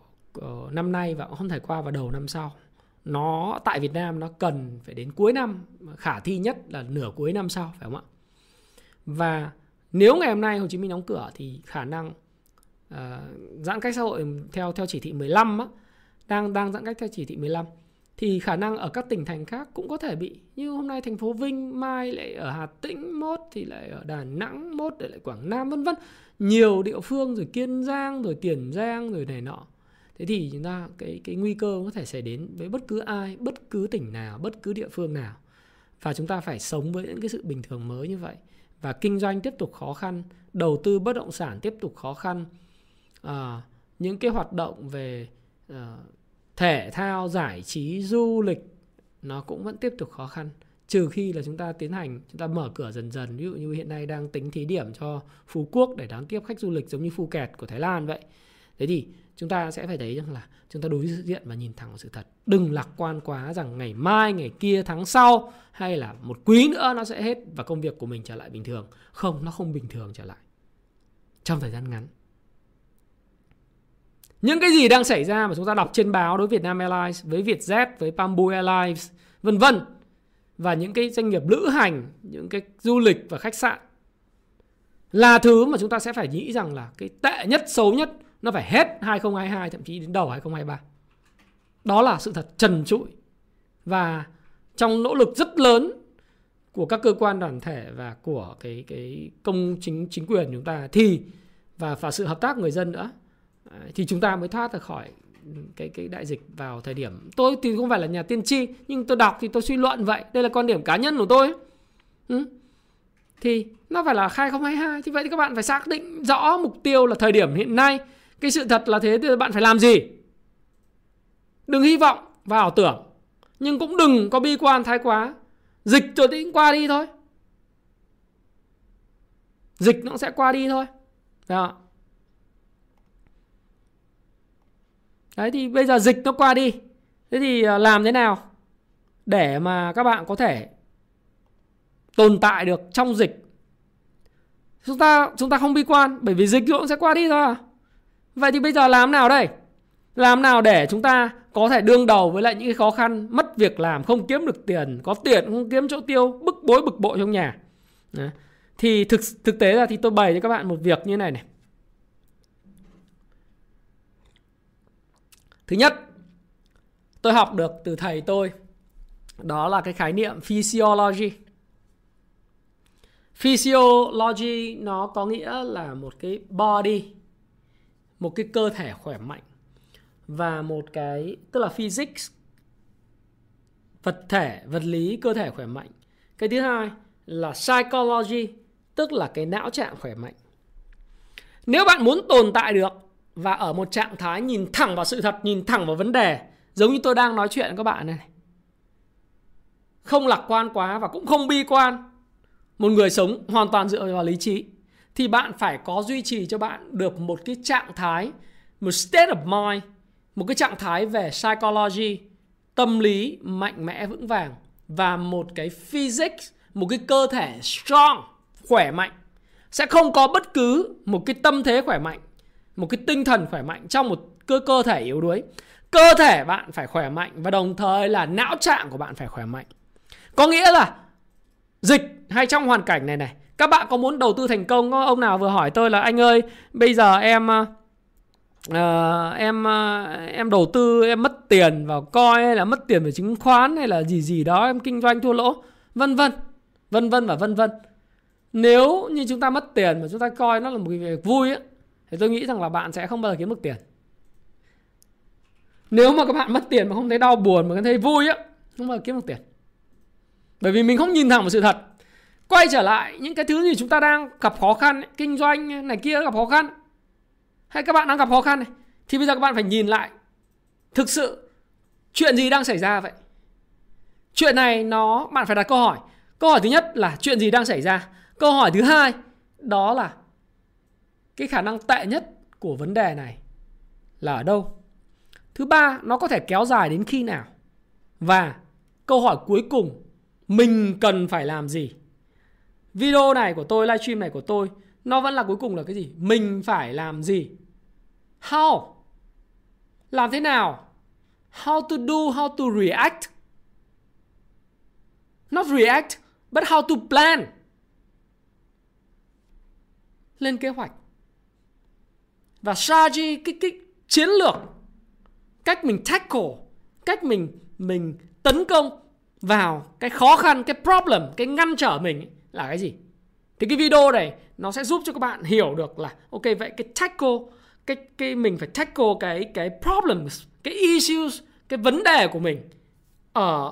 năm nay và không thể qua vào đầu năm sau. Nó tại Việt Nam nó cần phải đến cuối năm, khả thi nhất là nửa cuối năm sau, phải không ạ? Và nếu ngày hôm nay Hồ Chí Minh đóng cửa thì khả năng uh, giãn cách xã hội theo theo chỉ thị mười lăm á, đang đang giãn cách theo chỉ thị mười lăm thì khả năng ở các tỉnh thành khác cũng có thể bị. Như hôm nay thành phố Vinh, mai lại ở Hà Tĩnh, mốt thì lại ở Đà Nẵng, mốt lại Quảng Nam, vân vân. Nhiều địa phương rồi Kiên Giang, rồi Tiền Giang, rồi này nọ. Thế thì chúng ta cái cái nguy cơ có thể xảy đến với bất cứ ai, bất cứ tỉnh nào, bất cứ địa phương nào. Và chúng ta phải sống với những cái sự bình thường mới như vậy. Và kinh doanh tiếp tục khó khăn, đầu tư bất động sản tiếp tục khó khăn, à, những cái hoạt động về à, thể thao, giải trí, du lịch nó cũng vẫn tiếp tục khó khăn. Trừ khi là chúng ta tiến hành, chúng ta mở cửa dần dần. Ví dụ như hiện nay đang tính thí điểm cho Phú Quốc để đón tiếp khách du lịch, giống như Phuket của Thái Lan vậy. Thế thì chúng ta sẽ phải thấy rằng là chúng ta đối diện và nhìn thẳng vào sự thật. Đừng lạc quan quá rằng ngày mai, ngày kia, tháng sau hay là một quý nữa nó sẽ hết và công việc của mình trở lại bình thường. Không, nó không bình thường trở lại trong thời gian ngắn. Những cái gì đang xảy ra mà chúng ta đọc trên báo đối với Vietnam Airlines, với Vietjet, với Bamboo Airlines, vân vân, và những cái doanh nghiệp lữ hành, những cái du lịch và khách sạn là thứ mà chúng ta sẽ phải nghĩ rằng là cái tệ nhất, xấu nhất nó phải hết hai không hai hai, thậm chí đến đầu hai không hai ba. Đó là sự thật trần trụi. Và trong nỗ lực rất lớn của các cơ quan đoàn thể và của cái, cái công chính chính quyền chúng ta thì và, và sự hợp tác người dân nữa, thì chúng ta mới thoát ra khỏi cái, cái đại dịch vào thời điểm. Tôi thì không phải là nhà tiên tri, nhưng tôi đọc thì tôi suy luận vậy. Đây là quan điểm cá nhân của tôi. Ừ. Thì nó phải là hai không hai hai. Thì vậy thì các bạn phải xác định rõ mục tiêu là thời điểm hiện nay. Cái sự thật là thế thì bạn phải làm gì? Đừng hy vọng và ảo tưởng, nhưng cũng đừng có bi quan thái quá. Dịch rồi thì qua đi thôi. Dịch nó sẽ qua đi thôi. Đó. Đấy, thì bây giờ dịch nó qua đi. Thế thì làm thế nào để mà các bạn có thể tồn tại được trong dịch? Chúng ta, chúng ta không bi quan, bởi vì dịch cũng sẽ qua đi thôi à. Vậy thì bây giờ làm nào đây? Làm nào để chúng ta có thể đương đầu với lại những cái khó khăn, mất việc làm, không kiếm được tiền, có tiền không kiếm chỗ tiêu, bức bối bực bội trong nhà. Đấy. Thì thực, thực tế ra thì tôi bày cho các bạn một việc như này này. Thứ nhất, tôi học được từ thầy tôi, đó là cái khái niệm physiology. Physiology nó có nghĩa là một cái body, một cái cơ thể khỏe mạnh, và một cái, tức là physics, vật thể, vật lý, cơ thể khỏe mạnh. Cái thứ hai là psychology, tức là cái não trạng khỏe mạnh. Nếu bạn muốn tồn tại được và ở một trạng thái nhìn thẳng vào sự thật, nhìn thẳng vào vấn đề, giống như tôi đang nói chuyện với các bạn này, không lạc quan quá và cũng không bi quan, một người sống hoàn toàn dựa vào lý trí, thì bạn phải có duy trì cho bạn được một cái trạng thái, một state of mind, một cái trạng thái về psychology, tâm lý mạnh mẽ vững vàng, và một cái physics, một cái cơ thể strong, khỏe mạnh. Sẽ không có bất cứ một cái tâm thế khỏe mạnh, một cái tinh thần khỏe mạnh trong một cơ cơ thể yếu đuối. cơ thể bạn phải khỏe mạnh và đồng thời là não trạng của bạn phải khỏe mạnh. Có nghĩa là dịch hay trong hoàn cảnh này này, các bạn có muốn đầu tư thành công? Ông nào vừa hỏi tôi là anh ơi, bây giờ em uh, em uh, em đầu tư em mất tiền vào coin hay là mất tiền vào chứng khoán hay là gì gì đó, em kinh doanh thua lỗ, vân vân vân vân và vân vân. Nếu như chúng ta mất tiền mà chúng ta coi nó là một cái việc vui ấy, thì tôi nghĩ rằng là bạn sẽ không bao giờ kiếm được tiền. Nếu mà các bạn mất tiền mà không thấy đau buồn mà thấy vui ấy, không bao giờ kiếm được tiền. Bởi vì mình không nhìn thẳng vào sự thật. Quay trở lại những cái thứ gì chúng ta đang gặp khó khăn ấy, kinh doanh này kia gặp khó khăn, hay các bạn đang gặp khó khăn này, thì bây giờ các bạn phải nhìn lại thực sự chuyện gì đang xảy ra vậy. Chuyện này nó bạn phải đặt câu hỏi. Câu hỏi thứ nhất là chuyện gì đang xảy ra. Câu hỏi thứ hai đó là cái khả năng tệ nhất của vấn đề này là ở đâu. Thứ ba, nó có thể kéo dài đến khi nào. Và câu hỏi cuối cùng, mình cần phải làm gì. Video này của tôi, livestream này của tôi, nó vẫn là cuối cùng là cái gì? Mình phải làm gì? How? Làm thế nào? How to do, how to react. Not react, but how to plan. Lên kế hoạch. Và strategy, cái, cái chiến lược, cách mình tackle, cách mình mình tấn công vào cái khó khăn, cái problem, cái ngăn trở mình ấy, là cái gì. Thì cái video này nó sẽ giúp cho các bạn hiểu được là ok, vậy cái tackle, cái, cái mình phải tackle cái, cái problems, cái issues, cái vấn đề của mình ở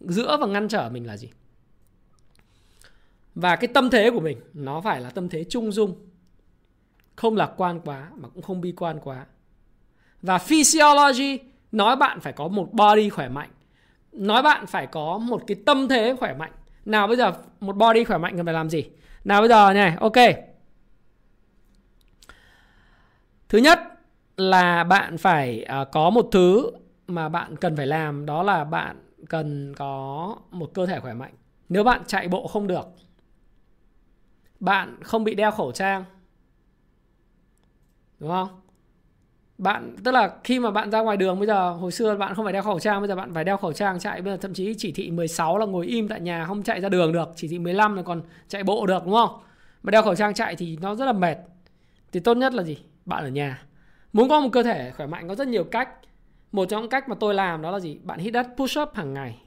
giữa và ngăn trở mình là gì. Và cái tâm thế của mình nó phải là tâm thế trung dung, không lạc quan quá mà cũng không bi quan quá. Và physiology nói bạn phải có một body khỏe mạnh, nói bạn phải có một cái tâm thế khỏe mạnh. Nào bây giờ một body khỏe mạnh cần phải làm gì? Nào bây giờ này, ok. Thứ nhất là bạn phải uh, có một thứ mà bạn cần phải làm, đó là bạn cần có một cơ thể khỏe mạnh. Nếu bạn chạy bộ không được, bạn không bị đeo khẩu trang, đúng không? Bạn, tức là khi mà bạn ra ngoài đường bây giờ, hồi xưa bạn không phải đeo khẩu trang, bây giờ bạn phải đeo khẩu trang chạy. Bây giờ thậm chí chỉ thị mười sáu là ngồi im tại nhà không chạy ra đường được, chỉ thị mười lăm là còn chạy bộ được, đúng không? Mà đeo khẩu trang chạy thì nó rất là mệt. Thì tốt nhất là gì? Bạn ở nhà. Muốn có một cơ thể khỏe mạnh có rất nhiều cách. Một trong những cách mà tôi làm đó là gì? Bạn hít đất, push up hàng ngày.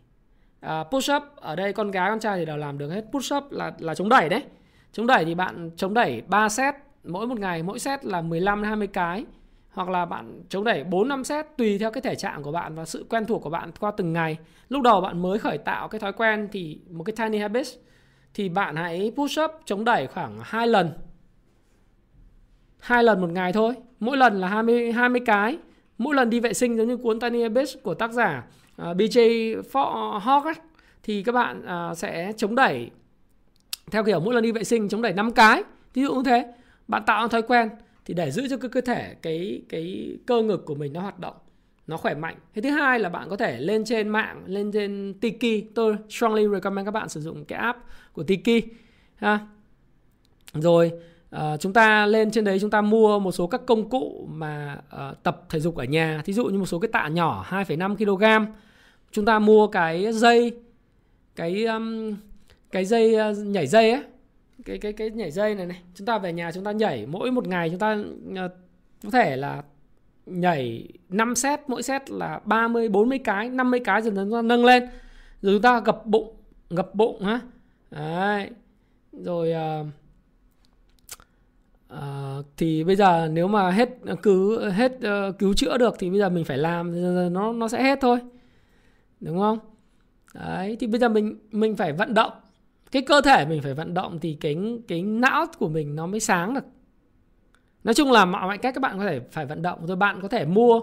Uh, push up ở đây con gái con trai thì đều làm được hết. Push up là, là chống đẩy đấy. Chống đẩy thì bạn chống đẩy ba set mỗi một ngày, mỗi set là mười lăm đến hai mươi cái, hoặc là bạn chống đẩy bốn năm set tùy theo cái thể trạng của bạn và sự quen thuộc của bạn qua từng ngày. Lúc đầu bạn mới khởi tạo cái thói quen thì một cái tiny habit, thì bạn hãy push up chống đẩy khoảng hai lần. hai lần một ngày thôi, mỗi lần là hai mươi hai mươi cái. Mỗi lần đi vệ sinh giống như cuốn Tiny Habits của tác giả uh, bê jay Hawk ấy, thì các bạn uh, sẽ chống đẩy theo kiểu mỗi lần đi vệ sinh chống đẩy năm cái. Ví dụ như thế, bạn tạo thói quen thì để giữ cho cái cơ thể, cái cái cơ ngực của mình nó hoạt động, nó khỏe mạnh. Thế thứ hai là bạn có thể lên trên mạng, lên trên Tiki. Tôi strongly recommend các bạn sử dụng cái app của Tiki. Ha. Rồi Uh, chúng ta lên trên đấy, chúng ta mua một số các công cụ mà uh, tập thể dục ở nhà. Thí dụ như một số cái tạ nhỏ hai phẩy năm ki lô gam. Chúng ta mua cái dây, cái um, cái dây uh, nhảy dây ấy, cái, cái, cái nhảy dây này này. Chúng ta về nhà chúng ta nhảy. Mỗi một ngày chúng ta uh, có thể là nhảy năm set. Mỗi set là ba mươi, bốn mươi cái, năm mươi cái, dần dần chúng ta nâng lên. Rồi chúng ta gập bụng. Gập bụng ha. Đấy. Rồi uh, Uh, thì bây giờ nếu mà hết cứ hết uh, cứu chữa được thì bây giờ mình phải làm, nó nó sẽ hết thôi, đúng không? Đấy, thì bây giờ mình mình phải vận động, cái cơ thể mình phải vận động thì cái cái não của mình nó mới sáng được. Nói chung là mọi cách các bạn có thể phải vận động. Rồi bạn có thể mua,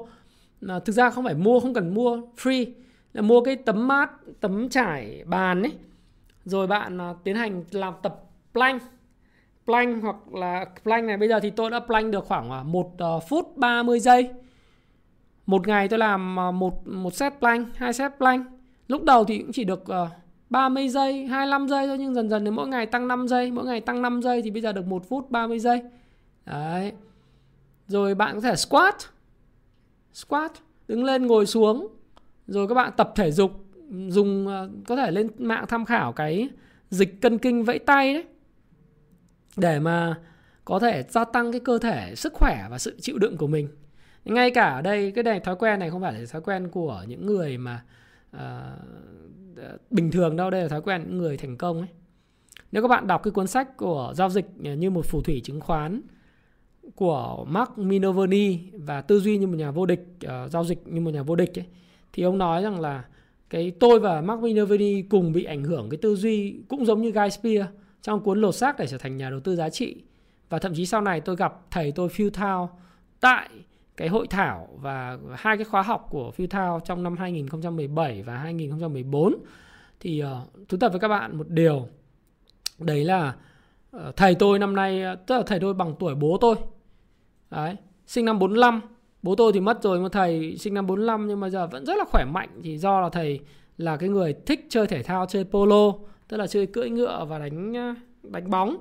thực ra không phải mua, không cần mua free, là mua cái tấm mát, tấm trải bàn ấy, rồi bạn uh, tiến hành làm tập plank. Plank hoặc là plank này, bây giờ thì tôi đã plank được khoảng một phút ba mươi giây. Một ngày tôi làm một, một set plank, hai set plank. Lúc đầu thì cũng chỉ được ba mươi giây, hai mươi lăm giây thôi, nhưng dần dần đến mỗi ngày tăng năm giây. Mỗi ngày tăng năm giây thì bây giờ được một phút ba mươi giây. Đấy. Rồi bạn có thể squat. Squat đứng lên ngồi xuống, rồi các bạn tập thể dục, dùng có thể lên mạng tham khảo cái dịch cân kinh vẫy tay đấy, để mà có thể gia tăng cái cơ thể, sức khỏe và sự chịu đựng của mình. Ngay cả ở đây cái này, thói quen này không phải là thói quen của những người mà uh, bình thường đâu, đây là thói quen những người thành công ấy. Nếu các bạn đọc cái cuốn sách của Giao dịch như một phù thủy chứng khoán của Mark Minervini và Tư duy như một nhà vô địch, uh, giao dịch như một nhà vô địch ấy, thì ông nói rằng là cái tôi và Mark Minervini cùng bị ảnh hưởng cái tư duy cũng giống như Guy Spier trong cuốn Lột xác để trở thành nhà đầu tư giá trị. Và thậm chí sau này tôi gặp thầy tôi Phil Thao tại cái hội thảo và hai cái khóa học của Phil Thao trong năm hai nghìn không trăm mười bảy và hai nghìn không trăm mười bốn. Thì uh, thú thật với các bạn một điều, đấy là uh, thầy tôi năm nay, tức là thầy tôi bằng tuổi bố tôi. Đấy, sinh năm bốn mươi lăm, bố tôi thì mất rồi, mà thầy sinh năm bốn mươi lăm nhưng mà giờ vẫn rất là khỏe mạnh. Thì do là thầy là cái người thích chơi thể thao, chơi polo, tức là chơi cưỡi ngựa và đánh, đánh bóng,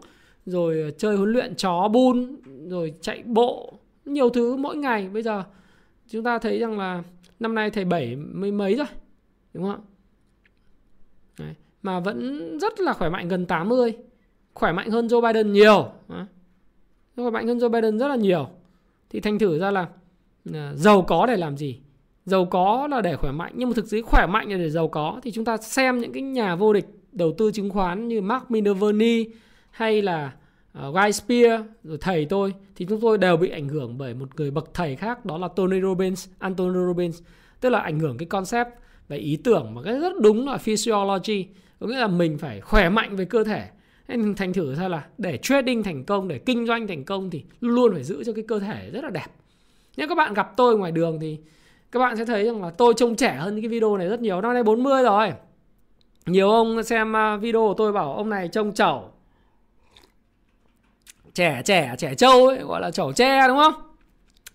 rồi chơi huấn luyện chó bun, rồi chạy bộ, nhiều thứ mỗi ngày. Bây giờ chúng ta thấy rằng là năm nay thầy bảy mươi mấy rồi, đúng không ạ? Đấy, mà vẫn rất là khỏe mạnh, gần tám mươi. Khỏe mạnh hơn Joe Biden nhiều. Đấy, khỏe mạnh hơn Joe Biden rất là nhiều. Thì thành thử ra là giàu có để làm gì? Giàu có là để khỏe mạnh, nhưng mà thực sự khỏe mạnh là để giàu có. Thì chúng ta xem những cái nhà vô địch đầu tư chứng khoán như Mark Minervini hay là uh, Guy Spier, rồi thầy tôi, thì chúng tôi đều bị ảnh hưởng bởi một người bậc thầy khác, đó là Tony Robbins, Anthony Robbins. Tức là ảnh hưởng cái concept và ý tưởng mà cái rất đúng là physiology, có nghĩa là mình phải khỏe mạnh về cơ thể. Nên thành thử ra là để trading thành công, để kinh doanh thành công thì luôn phải giữ cho cái cơ thể rất là đẹp. Nếu các bạn gặp tôi ngoài đường thì các bạn sẽ thấy rằng là tôi trông trẻ hơn cái video này rất nhiều. Năm nay bốn mươi rồi. Nhiều ông xem video của tôi bảo ông này trông chẩu, trẻ trẻ trẻ trâu ấy, gọi là chẩu tre, đúng không?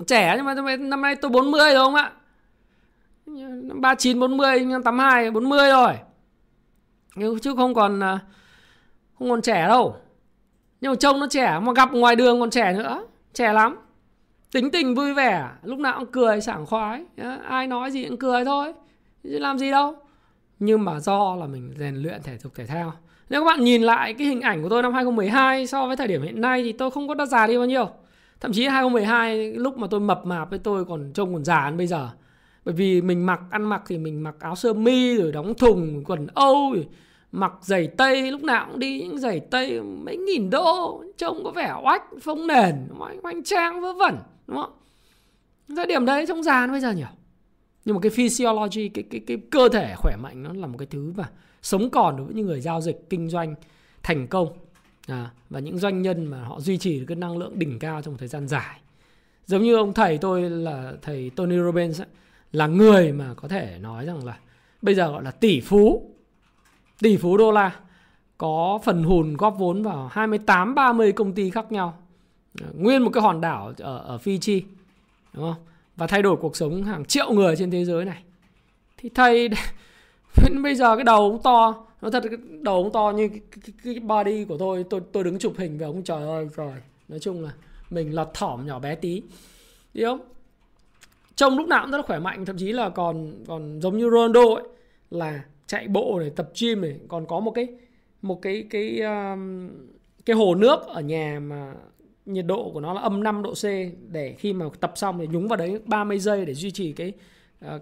Trẻ nhưng mà năm nay tôi bốn mươi rồi không ạ? Năm ba mươi chín, bốn mươi, năm tám mươi hai, bốn mươi rồi. Nhưng chứ không còn không còn trẻ đâu. Nhưng mà trông nó trẻ, mà gặp ngoài đường còn trẻ nữa, trẻ lắm. Tính tình vui vẻ, lúc nào cũng cười sảng khoái, ai nói gì cũng cười thôi, chứ làm gì đâu. Nhưng mà do là mình rèn luyện thể dục thể thao. Nếu các bạn nhìn lại cái hình ảnh của tôi năm hai nghìn không trăm mười hai so với thời điểm hiện nay thì tôi không có đã già đi bao nhiêu. Thậm chí hai nghìn không trăm mười hai lúc mà tôi mập mạp với tôi còn trông còn già hơn bây giờ. Bởi vì mình mặc ăn mặc thì mình mặc áo sơ mi rồi đóng thùng, quần Âu, mặc giày tây, lúc nào cũng đi những giày tây mấy nghìn đô, trông có vẻ oách, phông nền, hoành tráng vớ vẩn, đúng không? Thời điểm đấy trông già hơn bây giờ nhiều. Nhưng mà cái physiology, cái, cái, cái cơ thể khỏe mạnh nó là một cái thứ mà sống còn đối với những người giao dịch, kinh doanh thành công à, và những doanh nhân mà họ duy trì được cái năng lượng đỉnh cao trong một thời gian dài. Giống như ông thầy tôi là thầy Tony Robbins ấy, là người mà có thể nói rằng là bây giờ gọi là tỷ phú, tỷ phú đô la, có phần hùn góp vốn vào hai mươi tám ba mươi công ty khác nhau, nguyên một cái hòn đảo ở, ở Fiji, đúng không? Và thay đổi cuộc sống hàng triệu người trên thế giới này. Thì thầy bây giờ cái đầu ông to, nó thật cái đầu ông to như cái, cái, cái body của tôi, tôi tôi đứng chụp hình về ông, trời ơi trời. Nói chung là mình lọt thỏm nhỏ bé tí, hiểu không? Trông lúc nào cũng rất là khỏe mạnh, thậm chí là còn còn giống như Ronaldo ấy, là chạy bộ này, tập gym này, còn có một cái một cái cái um, cái hồ nước ở nhà mà nhiệt độ của nó là âm năm độ C, để khi mà tập xong thì nhúng vào đấy ba mươi giây để duy trì cái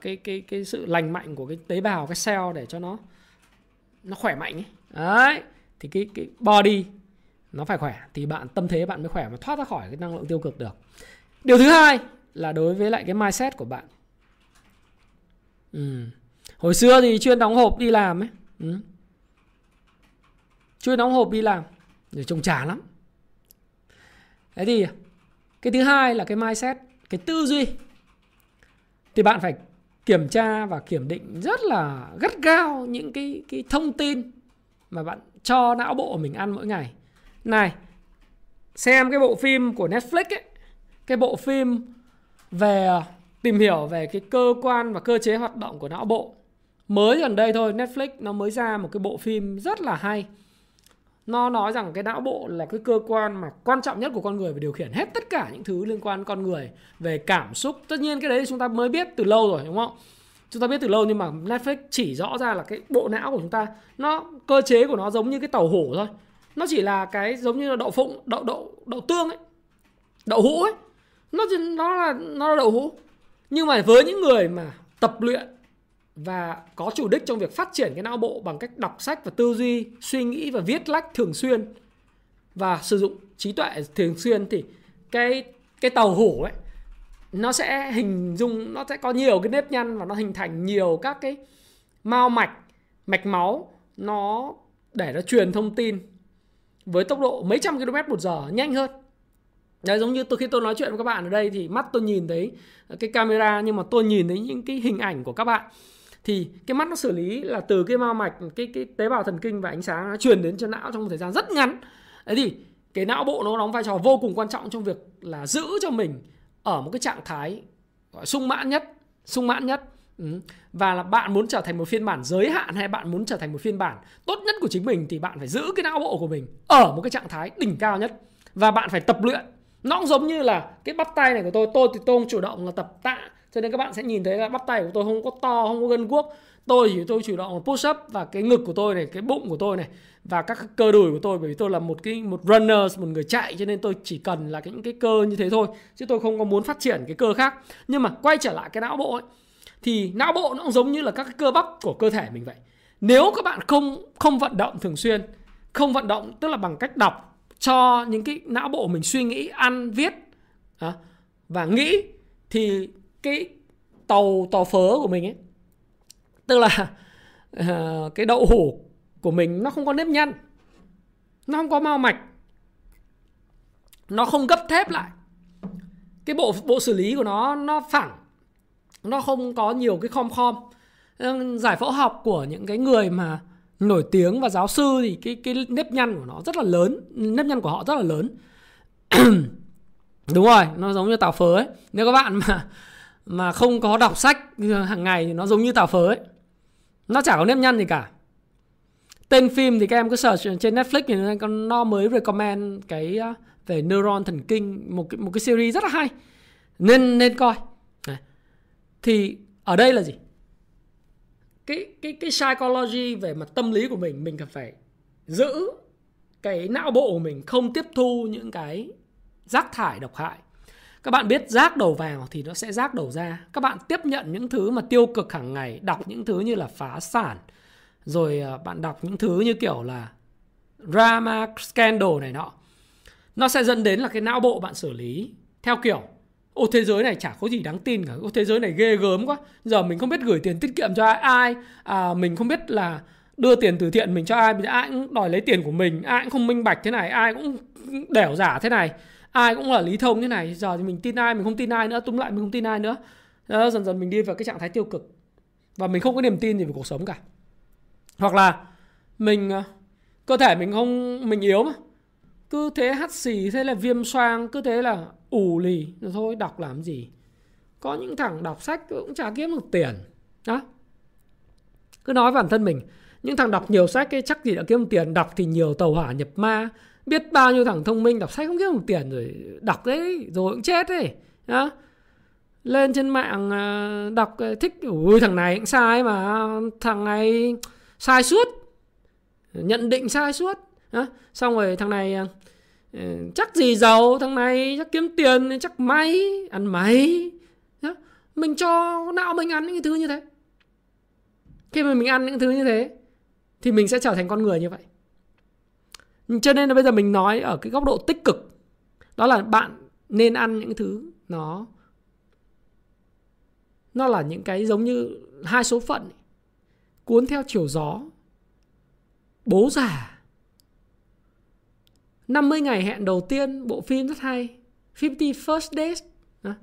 cái cái cái sự lành mạnh của cái tế bào, cái cell, để cho nó nó khỏe mạnh ấy. Đấy, thì cái cái body nó phải khỏe thì bạn tâm thế bạn mới khỏe mà thoát ra khỏi cái năng lượng tiêu cực được. Điều thứ hai là đối với lại cái mindset của bạn. Ừ. Hồi xưa thì chuyên đóng hộp đi làm ấy. Ừ. Chuyên đóng hộp đi làm rồi trông chả lắm. Thế thì cái thứ hai là cái mindset, cái tư duy. Thì bạn phải kiểm tra và kiểm định rất là gắt gao những cái, cái thông tin mà bạn cho não bộ mình ăn mỗi ngày. Này, xem cái bộ phim của Netflix ấy, cái bộ phim về tìm hiểu về cái cơ quan và cơ chế hoạt động của não bộ. Mới gần đây thôi, Netflix nó mới ra một cái bộ phim rất là hay. Nó nói rằng cái não bộ là cái cơ quan mà quan trọng nhất của con người và điều khiển hết tất cả những thứ liên quan con người về cảm xúc. Tất nhiên cái đấy chúng ta mới biết từ lâu rồi, đúng không? Chúng ta biết từ lâu, nhưng mà Netflix chỉ rõ ra là cái bộ não của chúng ta, nó cơ chế của nó giống như cái tàu hủ thôi. Nó chỉ là cái giống như là đậu phụng, đậu đậu đậu tương ấy, đậu hũ ấy. Nó nó là nó là đậu hũ. Nhưng mà với những người mà tập luyện và có chủ đích trong việc phát triển cái não bộ bằng cách đọc sách và tư duy, suy nghĩ và viết lách thường xuyên và sử dụng trí tuệ thường xuyên, thì cái cái tàu hủ ấy nó sẽ hình dung, nó sẽ có nhiều cái nếp nhăn và nó hình thành nhiều các cái mao mạch, mạch máu, nó để nó truyền thông tin với tốc độ mấy trăm km một giờ, nhanh hơn. Đấy, giống như tôi khi tôi nói chuyện với các bạn ở đây thì mắt tôi nhìn thấy cái camera, nhưng mà tôi nhìn thấy những cái hình ảnh của các bạn, thì cái mắt nó xử lý là từ cái mao mạch, cái, cái tế bào thần kinh và ánh sáng nó truyền đến cho não trong một thời gian rất ngắn. Đấy, thì cái não bộ nó đóng vai trò vô cùng quan trọng trong việc là giữ cho mình ở một cái trạng thái sung mãn nhất, sung mãn nhất. Ừ. Và là bạn muốn trở thành một phiên bản giới hạn hay bạn muốn trở thành một phiên bản tốt nhất của chính mình, thì bạn phải giữ cái não bộ của mình ở một cái trạng thái đỉnh cao nhất. Và bạn phải tập luyện. Nó cũng giống như là cái bắp tay này của tôi. Tôi thì tôi không chủ động là tập tạ, cho nên các bạn sẽ nhìn thấy là bắp tay của tôi không có to, không có gân guốc. Tôi thì tôi chủ động là push up, và cái ngực của tôi này, cái bụng của tôi này, và các cơ đùi của tôi. Bởi vì tôi là một cái một runner, một người chạy, cho nên tôi chỉ cần là những cái cơ như thế thôi, chứ tôi không có muốn phát triển cái cơ khác. Nhưng mà quay trở lại cái não bộ ấy, thì não bộ nó cũng giống như là các cái cơ bắp của cơ thể mình vậy. Nếu các bạn không, không vận động thường xuyên, không vận động tức là bằng cách đọc, cho những cái não bộ mình suy nghĩ, ăn, viết và nghĩ, thì cái tàu, tàu phớ của mình ấy, tức là uh, cái đậu hủ của mình nó không có nếp nhăn, nó không có mao mạch, nó không gấp thép lại. Cái bộ, bộ xử lý của nó nó phẳng, nó không có nhiều cái khom khom. Giải phẫu học của những cái người mà nổi tiếng và giáo sư thì cái, cái nếp nhăn của nó rất là lớn, nếp nhăn của họ rất là lớn. Đúng rồi, nó giống như tàu phớ ấy. Nếu các bạn mà Mà không có đọc sách hàng ngày thì nó giống như tàu phớ ấy. Nó chả có nếp nhăn gì cả. Tên phim thì các em cứ search trên Netflix thì nó mới recommend cái về neuron thần kinh, một cái, một cái series rất là hay, Nên nên coi. Thì ở đây là gì? Cái, cái, cái psychology về mặt tâm lý của mình, mình cần phải giữ cái não bộ của mình không tiếp thu những cái rác thải độc hại. Các bạn biết rác đầu vào thì nó sẽ rác đầu ra. Các bạn tiếp nhận những thứ mà tiêu cực hàng ngày, đọc những thứ như là phá sản, rồi bạn đọc những thứ như kiểu là drama, scandal này nọ, nó sẽ dẫn đến là cái não bộ bạn xử lý theo kiểu ô thế giới này chả có gì đáng tin cả, ô thế giới này ghê gớm quá, giờ mình không biết gửi tiền tiết kiệm cho ai, à, mình không biết là đưa tiền từ thiện mình cho ai, ai cũng đòi lấy tiền của mình, ai cũng không minh bạch thế này, ai cũng đẻo giả thế này, ai cũng là lý thông thế này, giờ thì mình tin ai, mình không tin ai nữa, túm lại mình không tin ai nữa. Đó, dần dần mình đi vào cái trạng thái tiêu cực và mình không có niềm tin gì về cuộc sống cả. Hoặc là mình cơ thể mình không, mình yếu mà cứ thế hắt xì, thế là viêm xoang, cứ thế là ù lì, rồi thôi đọc làm gì. Có những thằng đọc sách cũng chả kiếm được tiền. Đó. Cứ nói bản thân mình, những thằng đọc nhiều sách ấy chắc gì đã kiếm được tiền, đọc thì nhiều tàu hỏa nhập ma. Biết bao nhiêu thằng thông minh đọc sách không kiếm được tiền rồi đọc đấy, rồi cũng chết đấy. Đó. Lên trên mạng đọc thích, ui thằng này cũng sai mà, thằng này sai suốt, nhận định sai suốt. Đó. Xong rồi thằng này chắc gì giàu, thằng này chắc kiếm tiền, chắc máy, ăn máy. Đó. Mình cho não mình ăn những thứ như thế. Khi mà mình ăn những thứ như thế thì mình sẽ trở thành con người như vậy. Cho nên là bây giờ mình nói ở cái góc độ tích cực, đó là bạn nên ăn những thứ nó Nó là những cái giống như hai số phận, cuốn theo chiều gió, bố già, năm mươi ngày hẹn đầu tiên, bộ phim rất hay, năm mươi First Dates,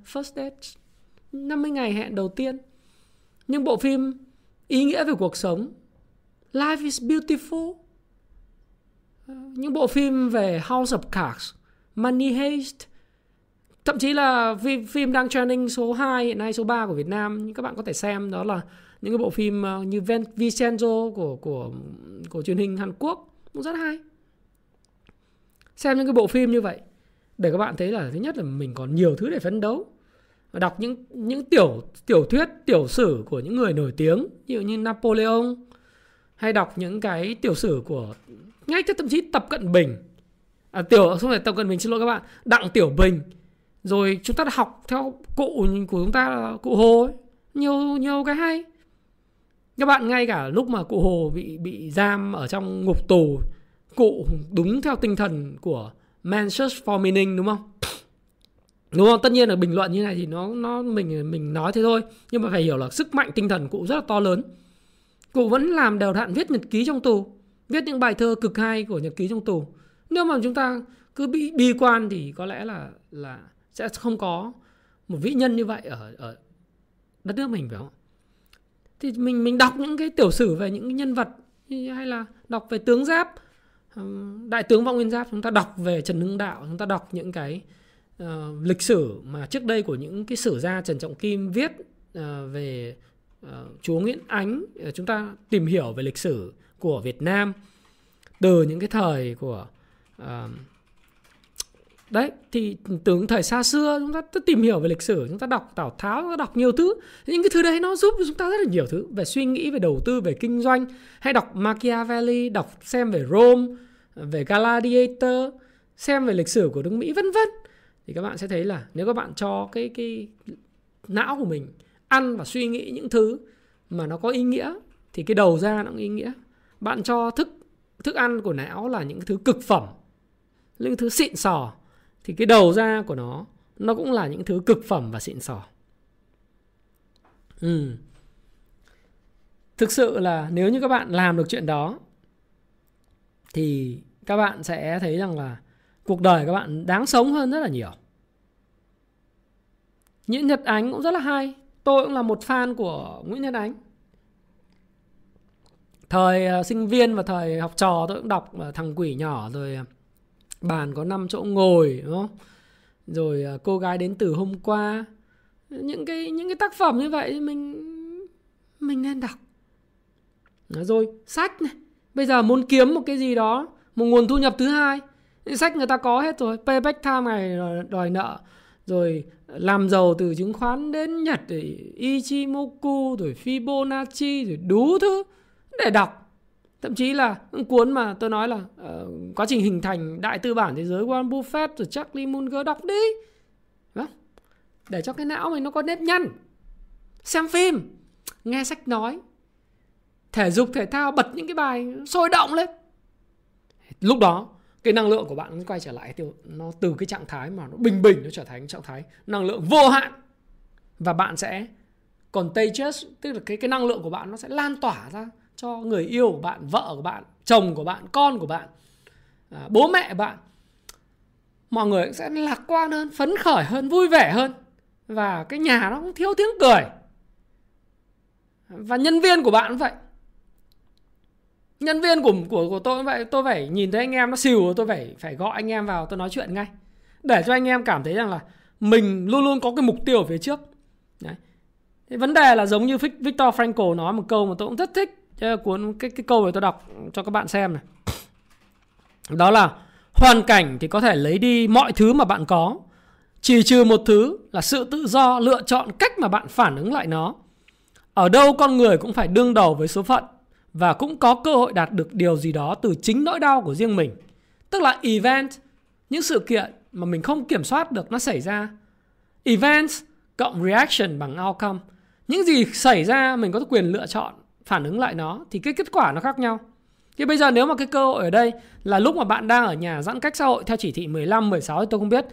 First Dates, năm mươi ngày hẹn đầu tiên. Nhưng bộ phim ý nghĩa về cuộc sống, Life is Beautiful. Những bộ phim về House of Cards, Money Heist. Thậm chí là phim đang trending số hai, hiện nay số ba của Việt Nam, các bạn có thể xem, đó là những cái bộ phim như Vincenzo của, của, của truyền hình Hàn Quốc, cũng rất hay. xem những cái bộ phim như vậy để các bạn thấy là thứ nhất là mình còn nhiều thứ để phấn đấu, và đọc những những tiểu tiểu thuyết, tiểu sử của những người nổi tiếng, ví dụ như Napoleon, hay đọc những cái tiểu sử của ngay thậm chí Tập Cận Bình, à, tiểu không phải Tập Cận Bình xin lỗi các bạn, Đặng Tiểu Bình, rồi chúng ta học theo cụ của chúng ta là cụ Hồ ấy. nhiều nhiều cái hay. Các bạn ngay cả lúc mà cụ Hồ bị bị giam ở trong ngục tù, cụ đúng theo tinh thần của Man's Search for Meaning, đúng không? Đúng không? Tất nhiên là bình luận như này thì nó nó mình mình nói thế thôi, nhưng mà phải hiểu là sức mạnh tinh thần cụ rất là to lớn. Cụ vẫn làm đều đặn viết nhật ký trong tù, viết những bài thơ cực hay của nhật ký trong tù. Nếu mà chúng ta cứ bị bi quan thì có lẽ là là sẽ không có một vĩ nhân như vậy ở ở đất nước mình, phải không? Thì mình mình đọc những cái tiểu sử về những nhân vật, hay là đọc về tướng Giáp, đại tướng Võ Nguyên Giáp, chúng ta đọc về Trần Hưng Đạo, chúng ta đọc những cái uh, lịch sử mà trước đây của những cái sử gia Trần Trọng Kim viết uh, về uh, chúa Nguyễn Ánh. Chúng ta tìm hiểu về lịch sử của Việt Nam từ những cái thời của uh, đấy, thì từ thời xa xưa chúng ta tìm hiểu về lịch sử, chúng ta đọc Tào Tháo, chúng ta đọc nhiều thứ. Những cái thứ đấy nó giúp chúng ta rất là nhiều thứ về suy nghĩ, về đầu tư, về kinh doanh. Hay đọc Machiavelli, đọc xem về Rome, về Gladiator, xem về lịch sử của nước Mỹ, vân vân. Thì các bạn sẽ thấy là nếu các bạn cho cái, cái não của mình ăn và suy nghĩ những thứ mà nó có ý nghĩa thì cái đầu ra nó có ý nghĩa. Bạn cho thức, thức ăn của não là những thứ cực phẩm, những thứ xịn sò, thì cái đầu ra của nó, nó cũng là những thứ cực phẩm và xịn sò. Ừ. Thực sự là nếu như các bạn làm được chuyện đó thì các bạn sẽ thấy rằng là cuộc đời các bạn đáng sống hơn rất là nhiều. Nguyễn Nhật Ánh cũng rất là hay. Tôi cũng là một fan của Nguyễn Nhật Ánh. Thời sinh viên và thời học trò tôi cũng đọc Thằng Quỷ Nhỏ, rồi Bàn Có năm Chỗ Ngồi, đúng không? Rồi Cô Gái Đến Từ Hôm Qua. Những cái, những cái tác phẩm như vậy mình mình nên đọc. Rồi sách này, bây giờ muốn kiếm một cái gì đó, một nguồn thu nhập thứ hai, sách người ta có hết rồi. Payback Time, Ngày Đòi Nợ, rồi Làm Giàu Từ Chứng Khoán Đến Nhật, rồi Ichimoku, rồi Fibonacci, rồi đủ thứ để đọc. Thậm chí là cuốn mà tôi nói là uh, Quá Trình Hình Thành Đại Tư Bản Thế Giới, Warren Buffett, rồi Charlie Munger, đọc đi. Đó. Để cho cái não mình nó có nếp nhăn. Xem phim, nghe sách nói, thể dục thể thao, bật những cái bài sôi động lên. Lúc đó cái năng lượng của bạn nó quay trở lại, nó từ cái trạng thái mà nó bình bình nó trở thành trạng thái năng lượng vô hạn. Và bạn sẽ contagious, tức là cái, cái năng lượng của bạn nó sẽ lan tỏa ra cho người yêu của bạn, vợ của bạn, chồng của bạn, con của bạn, à, bố mẹ bạn. Mọi người sẽ lạc quan hơn, phấn khởi hơn, vui vẻ hơn. Và cái nhà nó cũng thiếu tiếng cười. Và nhân viên của bạn cũng vậy. Nhân viên của, của, của tôi cũng vậy. Tôi phải nhìn thấy anh em nó xìu, tôi phải, phải gọi anh em vào, tôi nói chuyện ngay, để cho anh em cảm thấy rằng là mình luôn luôn có cái mục tiêu ở phía trước. Đấy. Thế vấn đề là giống như Viktor Frankl nói một câu mà tôi cũng rất thích. Cuốn cái, cái câu này tôi đọc cho các bạn xem này. Đó là hoàn cảnh thì có thể lấy đi mọi thứ mà bạn có, chỉ trừ một thứ là sự tự do lựa chọn cách mà bạn phản ứng lại nó. Ở đâu con người cũng phải đương đầu với số phận, và cũng có cơ hội đạt được điều gì đó từ chính nỗi đau của riêng mình. Tức là event, những sự kiện mà mình không kiểm soát được nó xảy ra. Events cộng reaction bằng outcome. Những gì xảy ra mình có quyền lựa chọn phản ứng lại nó, thì cái kết quả nó khác nhau. Thì bây giờ nếu mà cái cơ hội ở đây là lúc mà bạn đang ở nhà giãn cách xã hội theo chỉ thị mười lăm, mười sáu thì tôi không biết.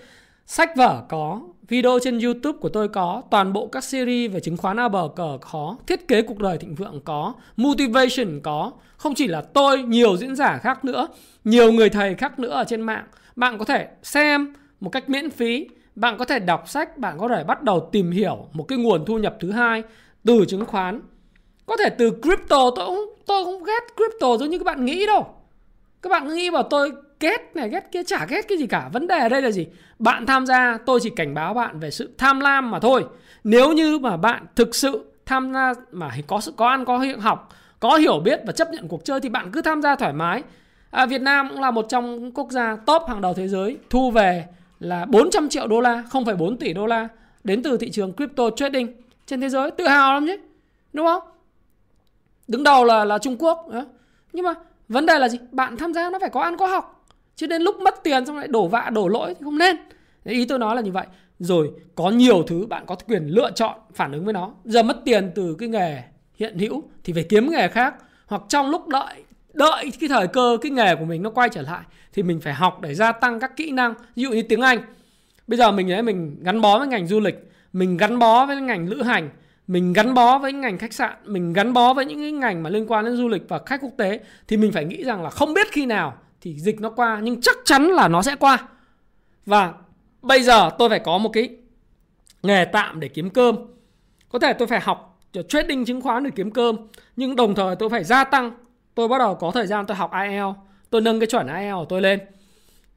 Sách vở có, video trên YouTube của tôi có, toàn bộ các series về chứng khoán a bờ cờ có, thiết kế cuộc đời thịnh vượng có, motivation có. Không chỉ là tôi, nhiều diễn giả khác nữa, nhiều người thầy khác nữa ở trên mạng. Bạn có thể xem một cách miễn phí, bạn có thể đọc sách, bạn có thể bắt đầu tìm hiểu một cái nguồn thu nhập thứ hai từ chứng khoán. Có thể từ crypto, tôi cũng, tôi cũng ghét crypto giống như các bạn nghĩ đâu. Các bạn nghĩ bảo tôi ghét này, ghét kia, chả ghét cái gì cả. Vấn đề ở đây là gì? Bạn tham gia, tôi chỉ cảnh báo bạn về sự tham lam mà thôi. Nếu như mà bạn thực sự tham gia mà có, có ăn, có hiện học, có hiểu biết và chấp nhận cuộc chơi thì bạn cứ tham gia thoải mái. à, Việt Nam cũng là một trong những quốc gia top hàng đầu thế giới, thu về là bốn trăm triệu đô la, không phải bốn tỷ đô la đến từ thị trường crypto trading trên thế giới. Tự hào lắm chứ, đúng không? Đứng đầu là, là Trung Quốc. Nhưng mà vấn đề là gì? Bạn tham gia nó phải có ăn có học, chứ đến lúc mất tiền xong lại đổ vạ đổ lỗi thì không nên. Ý tôi nói là như vậy. Rồi có nhiều thứ bạn có quyền lựa chọn phản ứng với nó. Giờ mất tiền từ cái nghề hiện hữu thì phải kiếm nghề khác, hoặc trong lúc đợi đợi cái thời cơ cái nghề của mình nó quay trở lại thì mình phải học để gia tăng các kỹ năng. Ví dụ như tiếng Anh, bây giờ mình ấy, mình gắn bó với ngành du lịch, mình gắn bó với ngành lữ hành, mình gắn bó với ngành khách sạn, mình gắn bó với những cái ngành mà liên quan đến du lịch và khách quốc tế, thì mình phải nghĩ rằng là không biết khi nào thì dịch nó qua, nhưng chắc chắn là nó sẽ qua. Và bây giờ tôi phải có một cái nghề tạm để kiếm cơm. Có thể tôi phải học trading chứng khoán để kiếm cơm, nhưng đồng thời tôi phải gia tăng. Tôi bắt đầu có thời gian tôi học ai eo, tôi nâng cái chuẩn ai eo của tôi lên,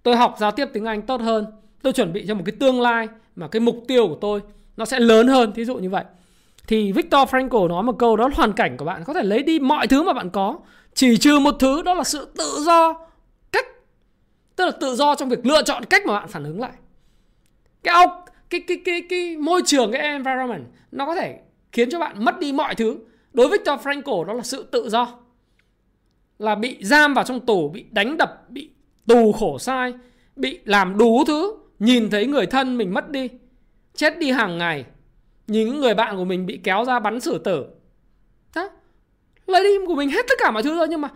tôi học giao tiếp tiếng Anh tốt hơn, tôi chuẩn bị cho một cái tương lai mà cái mục tiêu của tôi nó sẽ lớn hơn. Thí dụ như vậy. Thì Viktor Frankl nói một câu đó là hoàn cảnh của bạn có thể lấy đi mọi thứ mà bạn có, chỉ trừ một thứ, đó là sự tự do cách. Tức là tự do trong việc lựa chọn cách mà bạn phản ứng lại. Cái, cái, cái, cái, cái môi trường, cái environment, nó có thể khiến cho bạn mất đi mọi thứ. Đối với Viktor Frankl, đó là sự tự do. Là bị giam vào trong tù, bị đánh đập, bị tù khổ sai, bị làm đủ thứ, nhìn thấy người thân mình mất đi, chết đi hàng ngày, nhìn những người bạn của mình bị kéo ra bắn xử tử. Đó. Lấy đi của mình hết tất cả mọi thứ rồi, nhưng mà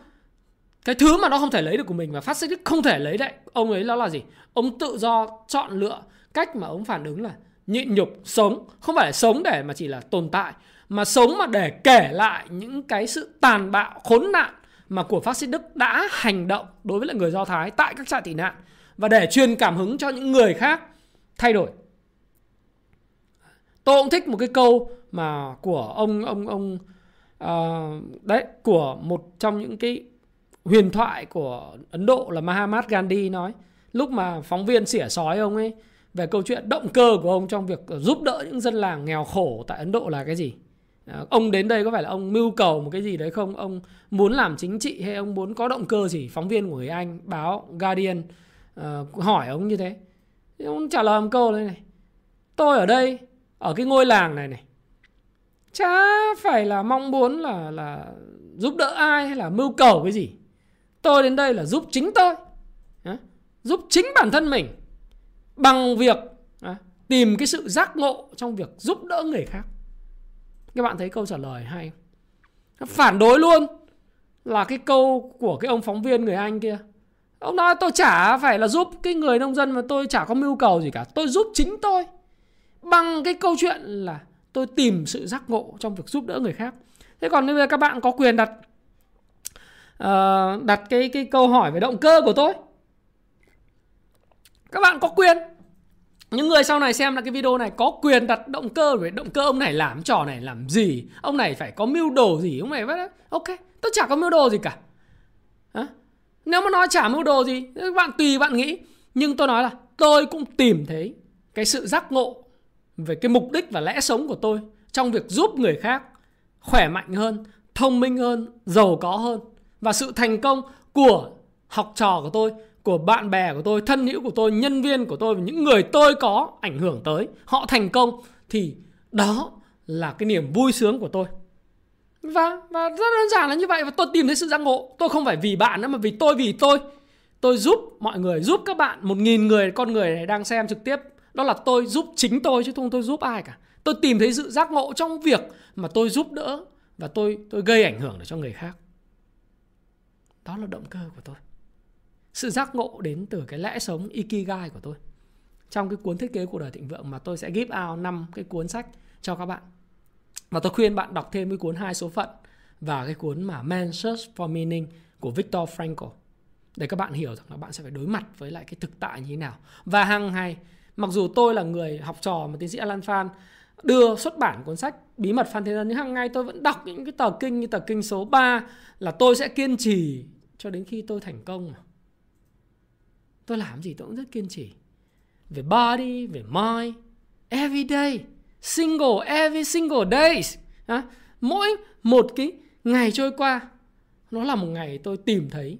cái thứ mà nó không thể lấy được của mình và phát xít không thể lấy đấy, ông ấy đó là gì? Ông tự do chọn lựa cách mà ông phản ứng là nhịn nhục, sống. Không phải là sống để mà chỉ là tồn tại, mà sống mà để kể lại những cái sự tàn bạo, khốn nạn mà của phát xít Đức đã hành động đối với lại người Do Thái tại các trại tị nạn, và để truyền cảm hứng cho những người khác thay đổi. Tôi cũng thích một cái câu mà của ông ông ông uh, đấy, của một trong những cái huyền thoại của Ấn Độ là Mahatma Gandhi nói, lúc mà phóng viên xỉa sói ông ấy về câu chuyện động cơ của ông trong việc giúp đỡ những dân làng nghèo khổ tại Ấn Độ là cái gì. Ông đến đây có phải là ông mưu cầu một cái gì đấy không? Ông muốn làm chính trị hay ông muốn có động cơ gì? Phóng viên của người Anh, báo Guardian uh, hỏi ông như thế. Ông trả lời một câu này này: tôi ở đây, ở cái ngôi làng này này, chả phải là mong muốn là, là giúp đỡ ai hay là mưu cầu cái gì. Tôi đến đây là giúp chính tôi, giúp chính bản thân mình, bằng việc tìm cái sự giác ngộ trong việc giúp đỡ người khác. Các bạn thấy câu trả lời hay không? Phản đối luôn là cái câu của cái ông phóng viên người Anh kia. Ông nói tôi chả phải là giúp cái người nông dân mà tôi chả có mưu cầu gì cả, tôi giúp chính tôi bằng cái câu chuyện là tôi tìm sự giác ngộ trong việc giúp đỡ người khác. Thế còn bây giờ các bạn có quyền đặt uh, đặt cái, cái câu hỏi về động cơ của tôi. Các bạn có quyền, những người sau này xem là cái video này có quyền đặt động cơ về động cơ ông này làm trò này làm gì, ông này phải có mưu đồ gì, ông này phải... Ok, tôi chả có mưu đồ gì cả. Hả? Nếu mà nói chả mưu đồ gì, các bạn tùy bạn nghĩ. Nhưng tôi nói là tôi cũng tìm thấy cái sự giác ngộ về cái mục đích và lẽ sống của tôi trong việc giúp người khác khỏe mạnh hơn, thông minh hơn, giàu có hơn. Và sự thành công của học trò của tôi, của bạn bè của tôi, thân hữu của tôi, nhân viên của tôi và những người tôi có ảnh hưởng tới, họ thành công, thì đó là cái niềm vui sướng của tôi. Và, và rất đơn giản là như vậy. Và tôi tìm thấy sự giác ngộ. Tôi không phải vì bạn nữa mà vì tôi, vì tôi. Tôi giúp mọi người, giúp các bạn, một nghìn người, con người này đang xem trực tiếp. Đó là tôi giúp chính tôi chứ không tôi giúp ai cả. Tôi tìm thấy sự giác ngộ trong việc mà tôi giúp đỡ và tôi, tôi gây ảnh hưởng để cho người khác. Đó là động cơ của tôi. Sự giác ngộ đến từ cái lẽ sống Ikigai của tôi. Trong cái cuốn Thiết kế cuộc đời thịnh vượng mà tôi sẽ give out năm cái cuốn sách cho các bạn. Và tôi khuyên bạn đọc thêm cái cuốn Hai Số Phận và cái cuốn mà Man's Search for Meaning của Viktor Frankl. Để các bạn hiểu rằng là bạn sẽ phải đối mặt với lại cái thực tại như thế nào. Và hàng ngày, mặc dù tôi là người học trò mà tiến sĩ Alan Phan đưa xuất bản cuốn sách Bí mật Phan Thế Dân, nhưng hàng ngày tôi vẫn đọc những cái tờ kinh như tờ kinh số ba là tôi sẽ kiên trì cho đến khi tôi thành công. Tôi làm gì tôi cũng rất kiên trì. Về body, về mind, every day, single, every single day. À, mỗi một cái ngày trôi qua, nó là một ngày tôi tìm thấy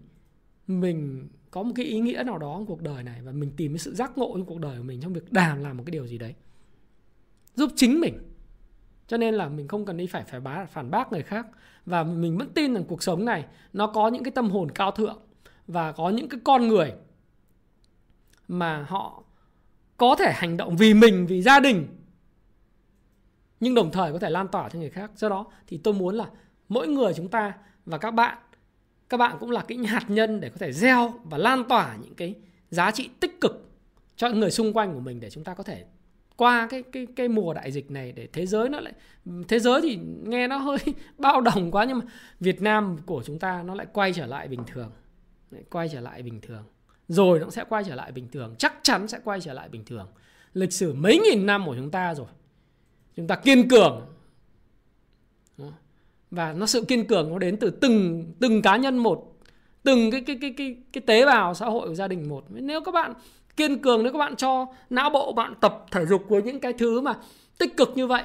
mình có một cái ý nghĩa nào đó trong cuộc đời này và mình tìm cái sự giác ngộ trong cuộc đời của mình trong việc đàm làm một cái điều gì đấy giúp chính mình. Cho nên là mình không cần đi phải phải bá, phản bác người khác. Và mình vẫn tin rằng cuộc sống này nó có những cái tâm hồn cao thượng và có những cái con người mà họ có thể hành động vì mình, vì gia đình, nhưng đồng thời có thể lan tỏa cho người khác. Do đó thì tôi muốn là mỗi người chúng ta và các bạn, các bạn cũng là cái hạt nhân để có thể gieo và lan tỏa những cái giá trị tích cực cho những người xung quanh của mình, để chúng ta có thể qua cái, cái, cái mùa đại dịch này, để thế giới nó lại... Thế giới thì nghe nó hơi bao đồng quá, nhưng mà Việt Nam của chúng ta nó lại quay trở lại bình thường. Quay trở lại bình thường. Rồi nó sẽ quay trở lại bình thường. Chắc chắn sẽ quay trở lại bình thường. Lịch sử mấy nghìn năm của chúng ta rồi. Chúng ta kiên cường. Và nó sự kiên cường nó đến từ từng, từng cá nhân một. Từng cái, cái, cái, cái, cái tế bào xã hội của gia đình một. Nếu các bạn... kiên cường, nếu các bạn cho não bộ bạn tập thể dục với những cái thứ mà tích cực như vậy.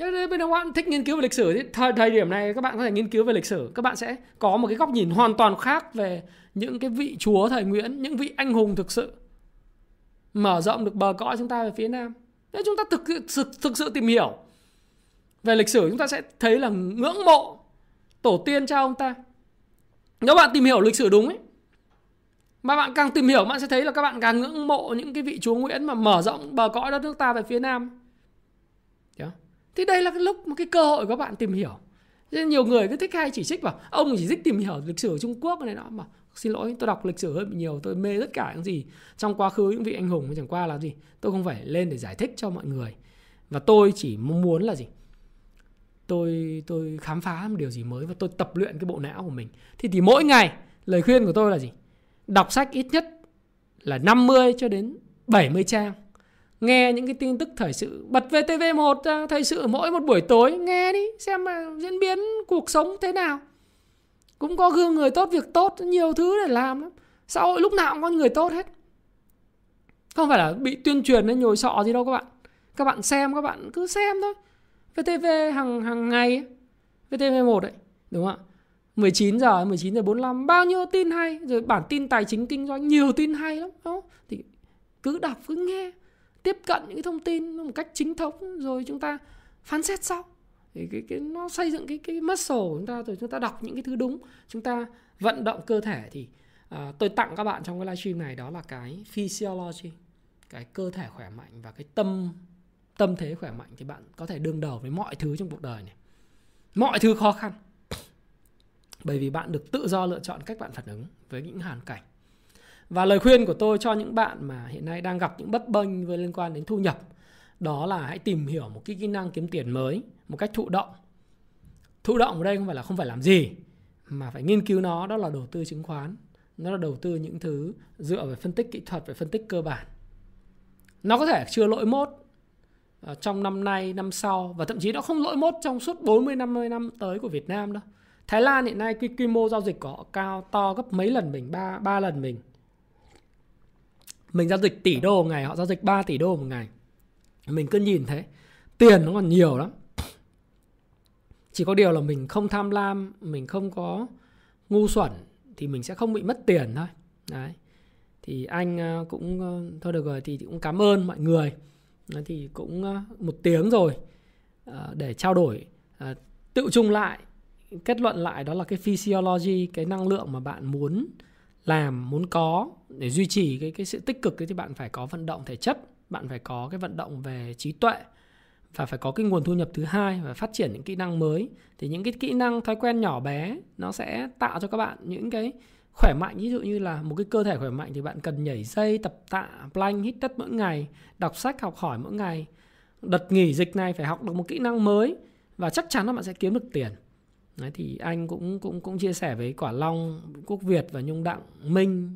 Bên các bạn thích nghiên cứu về lịch sử thì thời, thời điểm này các bạn có thể nghiên cứu về lịch sử. Các bạn sẽ có một cái góc nhìn hoàn toàn khác về những cái vị chúa thời Nguyễn, những vị anh hùng thực sự. Mở rộng được bờ cõi chúng ta về phía Nam. Nếu chúng ta thực, thực, thực sự tìm hiểu về lịch sử, chúng ta sẽ thấy là ngưỡng mộ tổ tiên cha ông ta. Nếu bạn tìm hiểu lịch sử đúng ấy, mà bạn càng tìm hiểu bạn sẽ thấy là các bạn càng ngưỡng mộ những cái vị chúa Nguyễn mà mở rộng bờ cõi đất nước ta về phía Nam. Thì đây là cái lúc mà cái cơ hội của các bạn tìm hiểu. Nên nhiều người cứ thích hay chỉ trích bảo ông chỉ thích tìm hiểu lịch sử Trung Quốc này nọ, mà xin lỗi, tôi đọc lịch sử hơi bị nhiều, tôi mê tất cả những gì trong quá khứ, những vị anh hùng chẳng qua là gì. Tôi không phải lên để giải thích cho mọi người. Và tôi chỉ mong muốn là gì? Tôi tôi khám phá một điều gì mới và tôi tập luyện cái bộ não của mình. Thì thì mỗi ngày lời khuyên của tôi là gì? Đọc sách ít nhất là năm mươi cho đến bảy mươi trang. Nghe những cái tin tức thời sự. Bật về tê vê một ra, thời sự mỗi một buổi tối. Nghe đi, xem mà diễn biến cuộc sống thế nào. Cũng có gương người tốt, việc tốt, nhiều thứ để làm lắm. Xã hội lúc nào cũng có người tốt hết. Không phải là bị tuyên truyền hay nhồi sọ gì đâu các bạn. Các bạn xem, các bạn cứ xem thôi. vê tê vê hàng, hàng ngày ấy. vê tê vê một đấy, đúng không ạ? mười chín giờ, mười chín giờ bốn mươi lăm, bao nhiêu tin hay. Rồi bản tin tài chính kinh doanh, nhiều tin hay lắm. Đó. Thì cứ đọc, cứ nghe. Tiếp cận những cái thông tin một cách chính thống. Rồi chúng ta phán xét sau. Thì cái, cái, nó xây dựng cái, cái muscle của chúng ta. Rồi chúng ta đọc những cái thứ đúng. Chúng ta vận động cơ thể. Thì à, tôi tặng các bạn trong cái livestream này, đó là cái physiology. Cái cơ thể khỏe mạnh và cái tâm tâm thế khỏe mạnh. Thì bạn có thể đương đầu với mọi thứ trong cuộc đời này. Mọi thứ khó khăn. Bởi vì bạn được tự do lựa chọn cách bạn phản ứng với những hoàn cảnh. Và lời khuyên của tôi cho những bạn mà hiện nay đang gặp những bất bênh với liên quan đến thu nhập, đó là hãy tìm hiểu một cái kỹ năng kiếm tiền mới một cách thụ động. Thụ động ở đây không phải là không phải làm gì, mà phải nghiên cứu nó. Đó là đầu tư chứng khoán. Nó là đầu tư những thứ dựa về phân tích kỹ thuật, về phân tích cơ bản. Nó có thể chưa lỗi mốt trong năm nay, năm sau. Và thậm chí nó không lỗi mốt trong suốt bốn mươi năm mươi năm tới của Việt Nam đâu. Thái Lan hiện nay quy mô giao dịch của họ cao to gấp mấy lần mình, ba, ba lần mình. Mình giao dịch tỷ đô một ngày, họ giao dịch ba tỷ đô một ngày. Mình cứ nhìn thế, tiền nó còn nhiều lắm. Chỉ có điều là mình không tham lam, mình không có ngu xuẩn thì mình sẽ không bị mất tiền thôi. Đấy. Thì anh cũng, thôi được rồi, thì cũng cảm ơn mọi người. Thì cũng một tiếng rồi để trao đổi, tự chung lại. Kết luận lại đó là cái physiology, cái năng lượng mà bạn muốn làm, muốn có để duy trì cái, cái sự tích cực ấy, thì bạn phải có vận động thể chất, bạn phải có cái vận động về trí tuệ và phải có cái nguồn thu nhập thứ hai và phát triển những kỹ năng mới. Thì những cái kỹ năng, thói quen nhỏ bé nó sẽ tạo cho các bạn những cái khỏe mạnh. Ví dụ như là một cái cơ thể khỏe mạnh thì bạn cần nhảy dây, tập tạ, plank, hít đất mỗi ngày, đọc sách, học hỏi mỗi ngày. Đợt nghỉ dịch này phải học được một kỹ năng mới và chắc chắn là bạn sẽ kiếm được tiền. Đấy, thì anh cũng, cũng, cũng chia sẻ với Quả Long, Quốc Việt và Nhung Đặng, Minh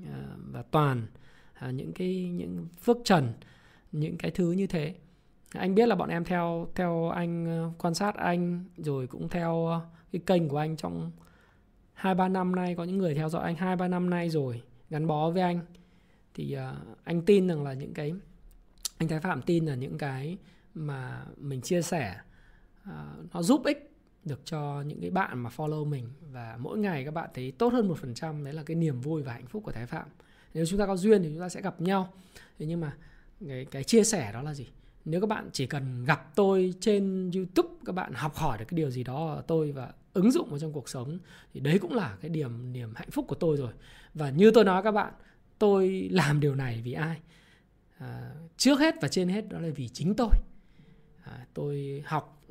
và Toàn những cái những Phước Trần, những cái thứ như thế. Anh biết là bọn em theo, theo anh, quan sát anh, rồi cũng theo cái kênh của anh trong hai ba năm nay. Có những người theo dõi anh hai ba năm nay rồi, gắn bó với anh. Thì anh tin rằng là những cái, anh Thái Phạm tin là những cái mà mình chia sẻ nó giúp ích được cho những cái bạn mà follow mình, và mỗi ngày các bạn thấy tốt hơn một phần trăm. Đấy là cái niềm vui và hạnh phúc của Thái Phạm. Nếu chúng ta có duyên thì chúng ta sẽ gặp nhau. Thế nhưng mà cái, cái chia sẻ đó là gì? Nếu các bạn chỉ cần gặp tôi trên YouTube, các bạn học hỏi được cái điều gì đó ở tôi và ứng dụng vào trong cuộc sống, thì đấy cũng là cái niềm, niềm hạnh phúc của tôi rồi. Và như tôi nói các bạn, tôi làm điều này vì ai? À, trước hết và trên hết đó là vì chính tôi. À, tôi học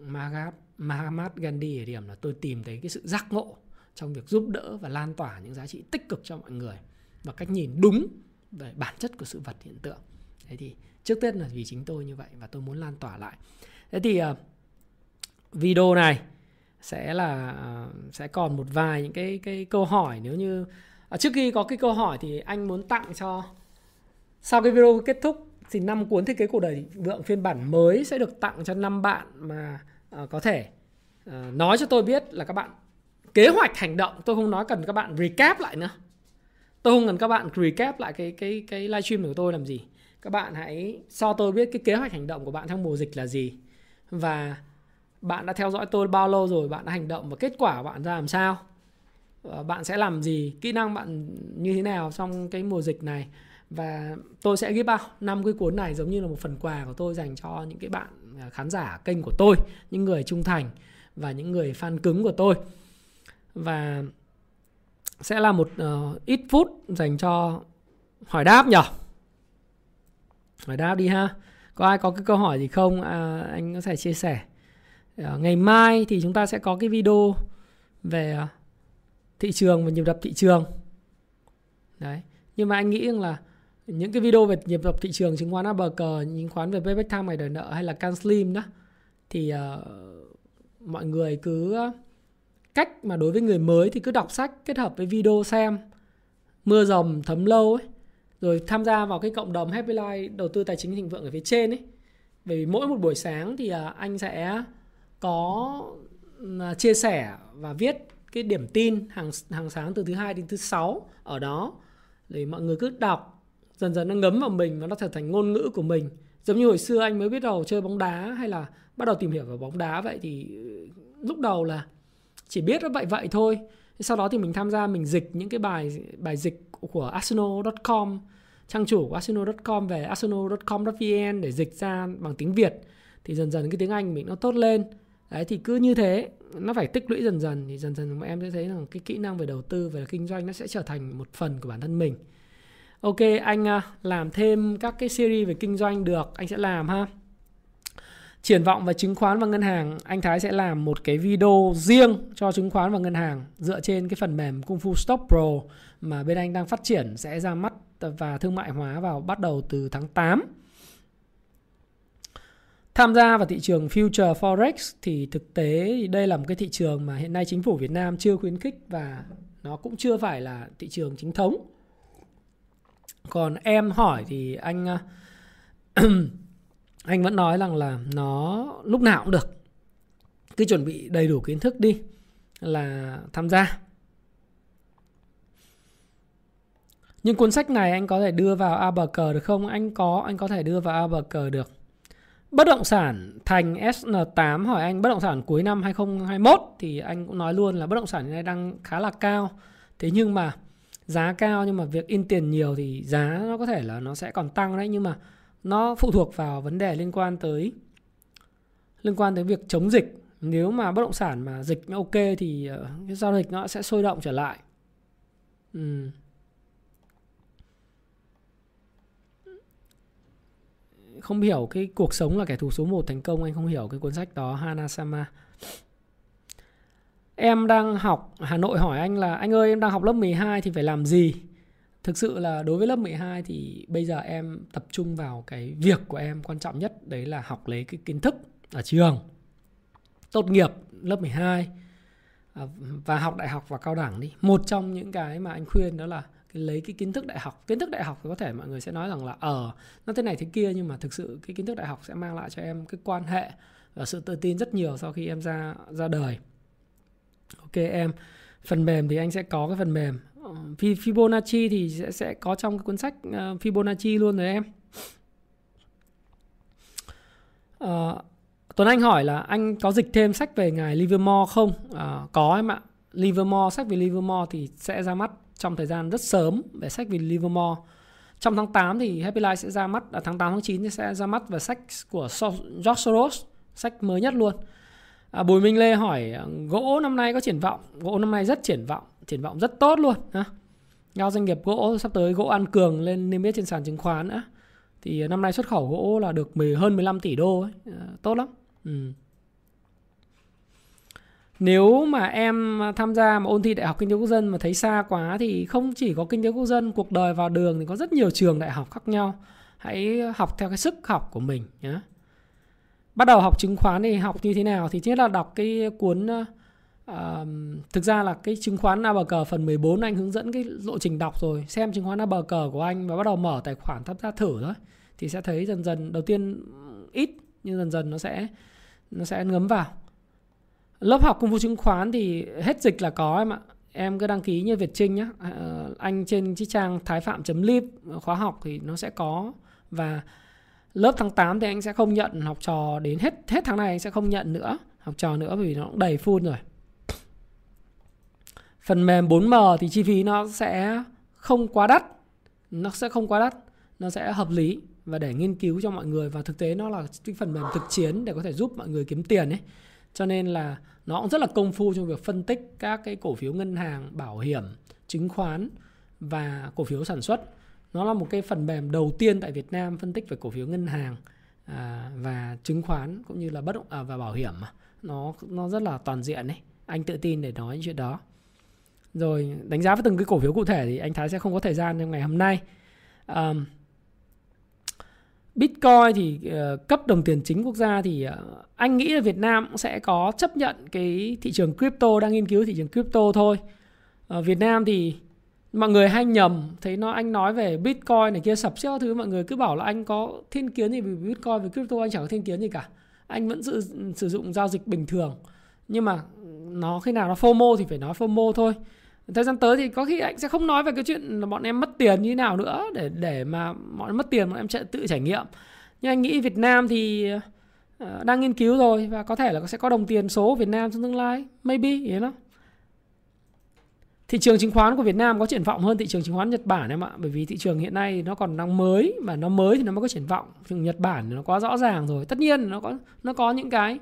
Mahatma Gandhi ở điểm là tôi tìm thấy cái sự giác ngộ trong việc giúp đỡ và lan tỏa những giá trị tích cực cho mọi người, và cách nhìn đúng về bản chất của sự vật hiện tượng. Thế thì trước tết là vì chính tôi như vậy, và tôi muốn lan tỏa lại. Thế thì uh, video này sẽ là uh, sẽ còn một vài những cái, cái câu hỏi. Nếu như à, trước khi có cái câu hỏi thì anh muốn tặng cho, sau cái video kết thúc thì năm cuốn thiết kế cuộc đời vượng phiên bản mới sẽ được tặng cho năm bạn mà uh, có thể uh, nói cho tôi biết là các bạn kế hoạch hành động. Tôi không nói cần các bạn recap lại nữa. Tôi không cần các bạn recap lại cái cái cái livestream của tôi làm gì. Các bạn hãy cho tôi biết cái kế hoạch hành động của bạn trong mùa dịch là gì, và bạn đã theo dõi tôi bao lâu rồi, bạn đã hành động và kết quả bạn ra làm sao, bạn sẽ làm gì, kỹ năng bạn như thế nào trong cái mùa dịch này. Và tôi sẽ give out năm cái cuốn này giống như là một phần quà của tôi dành cho những cái bạn khán giả kênh của tôi, những người trung thành và những người fan cứng của tôi. Và sẽ là một uh, ít phút dành cho hỏi đáp nhỉ? Hỏi đáp đi ha. Có ai có cái câu hỏi gì không? À, anh có thể chia sẻ. À, ngày mai thì chúng ta sẽ có cái video về uh, thị trường và nhịp đập thị trường. Đấy. Nhưng mà anh nghĩ rằng là những cái video về nhịp đập thị trường chứng khoán a bê cờ, chứng khoán về payback time ngày đòi nợ hay là CanSlim đó, thì uh, mọi người cứ... Cách mà đối với người mới thì cứ đọc sách kết hợp với video xem, mưa rầm thấm lâu ấy, rồi tham gia vào cái cộng đồng Happy Life đầu tư tài chính thịnh vượng ở phía trên ấy. Bởi vì mỗi một buổi sáng thì anh sẽ có chia sẻ và viết cái điểm tin hàng, hàng sáng từ thứ hai đến thứ sáu ở đó, để mọi người cứ đọc, dần dần nó ngấm vào mình và nó trở thành ngôn ngữ của mình. Giống như hồi xưa anh mới biết đầu chơi bóng đá hay là bắt đầu tìm hiểu về bóng đá vậy, thì lúc đầu là chỉ biết nó vậy vậy thôi. Sau đó thì mình tham gia, mình dịch những cái bài bài dịch của Arsenal chấm com, trang chủ của Arsenal chấm com về Arsenal chấm com.vn để dịch ra bằng tiếng Việt. Thì dần dần cái tiếng Anh mình nó tốt lên. Đấy, thì cứ như thế, nó phải tích lũy dần dần. Thì dần dần em sẽ thấy rằng cái kỹ năng về đầu tư, về kinh doanh nó sẽ trở thành một phần của bản thân mình. Ok, anh làm thêm các cái series về kinh doanh được, anh sẽ làm ha. Triển vọng và chứng khoán và ngân hàng, anh Thái sẽ làm một cái video riêng cho chứng khoán và ngân hàng dựa trên cái phần mềm Kung Fu Stock Pro mà bên anh đang phát triển, sẽ ra mắt và thương mại hóa vào bắt đầu từ tháng tám. Tham gia vào thị trường Future Forex thì thực tế thì đây là một cái thị trường mà hiện nay chính phủ Việt Nam chưa khuyến khích và nó cũng chưa phải là thị trường chính thống. Còn em hỏi thì anh... Anh vẫn nói rằng là nó lúc nào cũng được. Cứ chuẩn bị đầy đủ kiến thức đi là tham gia. Nhưng cuốn sách này anh có thể đưa vào a bê xê được không? Anh có, anh có thể đưa vào a bê xê được. Bất động sản Thành ét en tám hỏi anh, bất động sản cuối năm hai không hai mốt thì anh cũng nói luôn là bất động sản hiện nay đang khá là cao. Thế nhưng mà giá cao, nhưng mà việc in tiền nhiều thì giá nó có thể là nó sẽ còn tăng đấy, nhưng mà nó phụ thuộc vào vấn đề liên quan tới liên quan tới việc chống dịch. Nếu mà bất động sản mà dịch nó ok thì cái giao dịch nó sẽ sôi động trở lại. Ừ. Không hiểu cái cuộc sống là kẻ thù số một thành công, anh không hiểu cái cuốn sách đó. Hanasama, em đang học Hà Nội hỏi anh là anh ơi em đang học lớp mười hai thì phải làm gì? Thực sự là đối với lớp mười hai thì bây giờ em tập trung vào cái việc của em quan trọng nhất, đấy là học lấy cái kiến thức ở trường, tốt nghiệp lớp mười hai và học đại học và cao đẳng đi. Một trong những cái mà anh khuyên đó là lấy cái kiến thức đại học. Kiến thức đại học thì có thể mọi người sẽ nói rằng là ờ, nó thế này thế kia, nhưng mà thực sự cái kiến thức đại học sẽ mang lại cho em cái quan hệ và sự tự tin rất nhiều sau khi em ra, ra đời. Ok em, phần mềm thì anh sẽ có cái phần mềm Fibonacci thì sẽ, sẽ có trong cái cuốn sách Fibonacci luôn rồi em. À, Tuấn Anh hỏi là anh có dịch thêm sách về ngài Livermore không? À, có em ạ. Livermore, sách về Livermore thì sẽ ra mắt trong thời gian rất sớm về sách về Livermore. Trong tháng tám thì Happy Life sẽ ra mắt, à, tháng tám tháng chín thì sẽ ra mắt về sách của George Soros, sách mới nhất luôn. À, Bùi Minh Lê hỏi gỗ năm nay có triển vọng? Gỗ năm nay rất triển vọng, triển vọng rất tốt luôn. Ha? Giao doanh nghiệp gỗ sắp tới gỗ ăn cường lên niêm yết trên sàn chứng khoán nữa. Thì năm nay xuất khẩu gỗ là được hơn mười lăm tỷ đô ấy. À, tốt lắm. Ừ. Nếu mà em tham gia mà ôn thi Đại học Kinh tế Quốc dân mà thấy xa quá thì không chỉ có Kinh tế Quốc dân, cuộc đời vào đường thì có rất nhiều trường đại học khác nhau. Hãy học theo cái sức học của mình nhé. Bắt đầu học chứng khoán thì học như thế nào? Thì chính là đọc cái cuốn uh, thực ra là cái chứng khoán a bê xê phần mười bốn anh hướng dẫn cái lộ trình đọc rồi. Xem chứng khoán a bê xê của anh và bắt đầu mở tài khoản tham gia thử thôi. Thì sẽ thấy dần dần, đầu tiên ít nhưng dần dần nó sẽ nó sẽ ngấm vào. Lớp học công phu chứng khoán thì hết dịch là có em ạ. Em cứ đăng ký như Việt Trinh nhé. À, anh trên cái trang thái phạm chấm live khóa học thì nó sẽ có. Và lớp tháng tám thì anh sẽ không nhận học trò, đến hết hết tháng này anh sẽ không nhận nữa học trò nữa vì nó cũng đầy full rồi. Phần mềm bốn M thì chi phí nó sẽ không quá đắt. Nó sẽ không quá đắt, nó sẽ hợp lý và để nghiên cứu cho mọi người, và thực tế nó là cái phần mềm thực chiến để có thể giúp mọi người kiếm tiền ấy. Cho nên là nó cũng rất là công phu trong việc phân tích các cái cổ phiếu ngân hàng, bảo hiểm, chứng khoán và cổ phiếu sản xuất. Nó là một cái phần mềm đầu tiên tại Việt Nam phân tích về cổ phiếu ngân hàng à, và chứng khoán cũng như là bất động à, và bảo hiểm. Nó nó rất là toàn diện ấy. Anh tự tin để nói chuyện đó. Rồi đánh giá với từng cái cổ phiếu cụ thể thì anh Thái sẽ không có thời gian trong ngày hôm nay. À, Bitcoin thì uh, cấp đồng tiền chính quốc gia thì uh, anh nghĩ là Việt Nam cũng sẽ có chấp nhận cái thị trường crypto, đang nghiên cứu thị trường crypto thôi. Uh, Việt Nam thì mọi người hay nhầm, thấy nó anh nói về Bitcoin này kia sập xếp thứ, mọi người cứ bảo là anh có thiên kiến gì về Bitcoin, về crypto. Anh chẳng có thiên kiến gì cả. Anh vẫn sử, sử dụng giao dịch bình thường. Nhưng mà nó khi nào nó FOMO thì phải nói FOMO thôi. Thời gian tới thì có khi anh sẽ không nói về cái chuyện là bọn em mất tiền như thế nào nữa, để để mà bọn em mất tiền bọn em sẽ tự trải nghiệm. Nhưng anh nghĩ Việt Nam thì uh, đang nghiên cứu rồi, và có thể là sẽ có đồng tiền số Việt Nam trong tương lai, maybe you know. Thị trường chứng khoán của Việt Nam có triển vọng hơn thị trường chứng khoán Nhật Bản em ạ, bởi vì thị trường hiện nay nó còn đang mới, mà nó mới thì nó mới có triển vọng. Thị trường Nhật Bản thì nó quá rõ ràng rồi. Tất nhiên nó có nó có những cái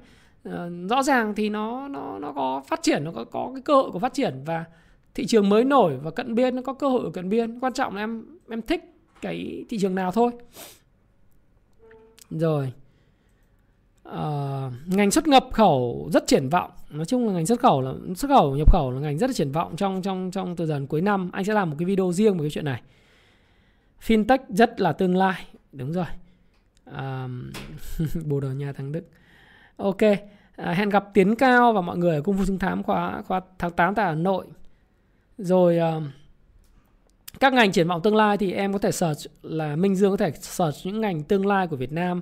uh, rõ ràng thì nó nó nó có phát triển, nó có có cái cơ hội của phát triển, và thị trường mới nổi và cận biên nó có cơ hội ở cận biên. Quan trọng là em em thích cái thị trường nào thôi. Rồi à, ngành xuất nhập khẩu rất triển vọng. Nói chung là ngành xuất khẩu là xuất khẩu nhập khẩu là ngành rất là triển vọng trong trong trong thời gian cuối năm. Anh sẽ làm một cái video riêng về cái chuyện này. Fintech rất là tương lai, đúng rồi. À, bồ đào Nha thằng Đức. Ok, à, hẹn gặp Tiến Cao và mọi người ở Cung Phu Chứng Thám khóa khóa tháng tám tại Hà Nội. Rồi các ngành triển vọng tương lai thì em có thể search là Minh Dương có thể search những ngành tương lai của Việt Nam,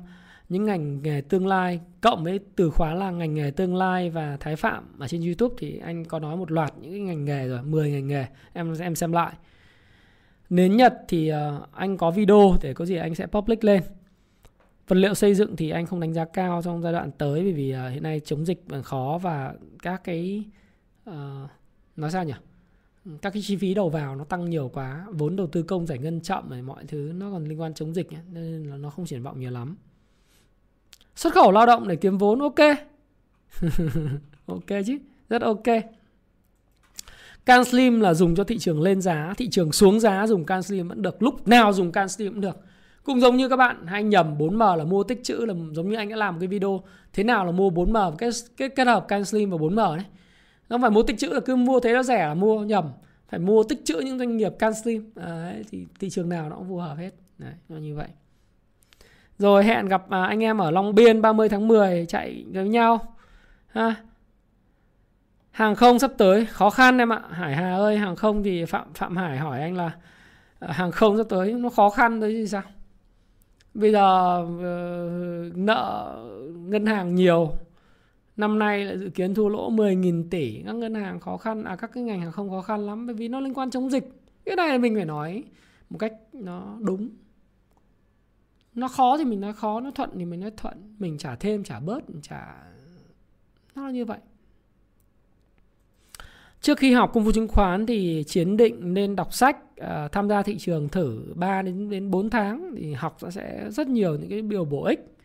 những ngành nghề tương lai, cộng với từ khóa là ngành nghề tương lai và Thái Phạm ở trên YouTube thì anh có nói một loạt những cái ngành nghề rồi, mười ngành nghề em em xem lại. Nến Nhật thì anh có video để có gì anh sẽ public lên. Vật liệu xây dựng thì anh không đánh giá cao trong giai đoạn tới bởi vì hiện nay chống dịch khó và các cái uh, nói sao nhỉ? Các cái chi phí đầu vào nó tăng nhiều quá, vốn đầu tư công giải ngân chậm này, mọi thứ nó còn liên quan chống dịch ấy, nên là nó không triển vọng nhiều lắm. Xuất khẩu lao động để kiếm vốn, ok. Ok chứ, rất ok. CanSlim là dùng cho thị trường lên giá, thị trường xuống giá dùng CanSlim vẫn được, lúc nào dùng CanSlim cũng được. Cũng giống như các bạn hay nhầm bốn M là mua tích trữ, là giống như anh đã làm cái video thế nào là mua bốn M kết, kết, kết hợp CanSlim và bốn M đấy. Nó phải mua tích trữ là cứ mua thế nó rẻ là mua, nhầm. Phải mua tích trữ những doanh nghiệp CanSlim. Đấy, thì thị trường nào nó cũng phù hợp hết. Đấy, nó như vậy. Rồi hẹn gặp anh em ở Long Biên ba mươi tháng mười chạy với nhau. Ha. Hàng không sắp tới khó khăn em ạ. Hải Hà ơi, hàng không thì Phạm Phạm Hải hỏi anh là hàng không sắp tới nó khó khăn đấy chứ sao? Bây giờ uh, nợ ngân hàng nhiều. Năm nay lại dự kiến thua lỗ mười nghìn tỷ. Các ngân hàng khó khăn, à các cái ngành hàng không khó khăn lắm. Bởi vì nó liên quan chống dịch. Cái này mình phải nói một cách nó đúng. Nó khó thì mình nói khó, nó thuận thì mình nói thuận. Mình trả thêm, trả bớt, mình trả... Nó là như vậy. Trước khi học công phu chứng khoán thì Chiến định nên đọc sách, uh, tham gia thị trường thử ba đến bốn tháng. Thì học sẽ rất nhiều những cái điều bổ ích.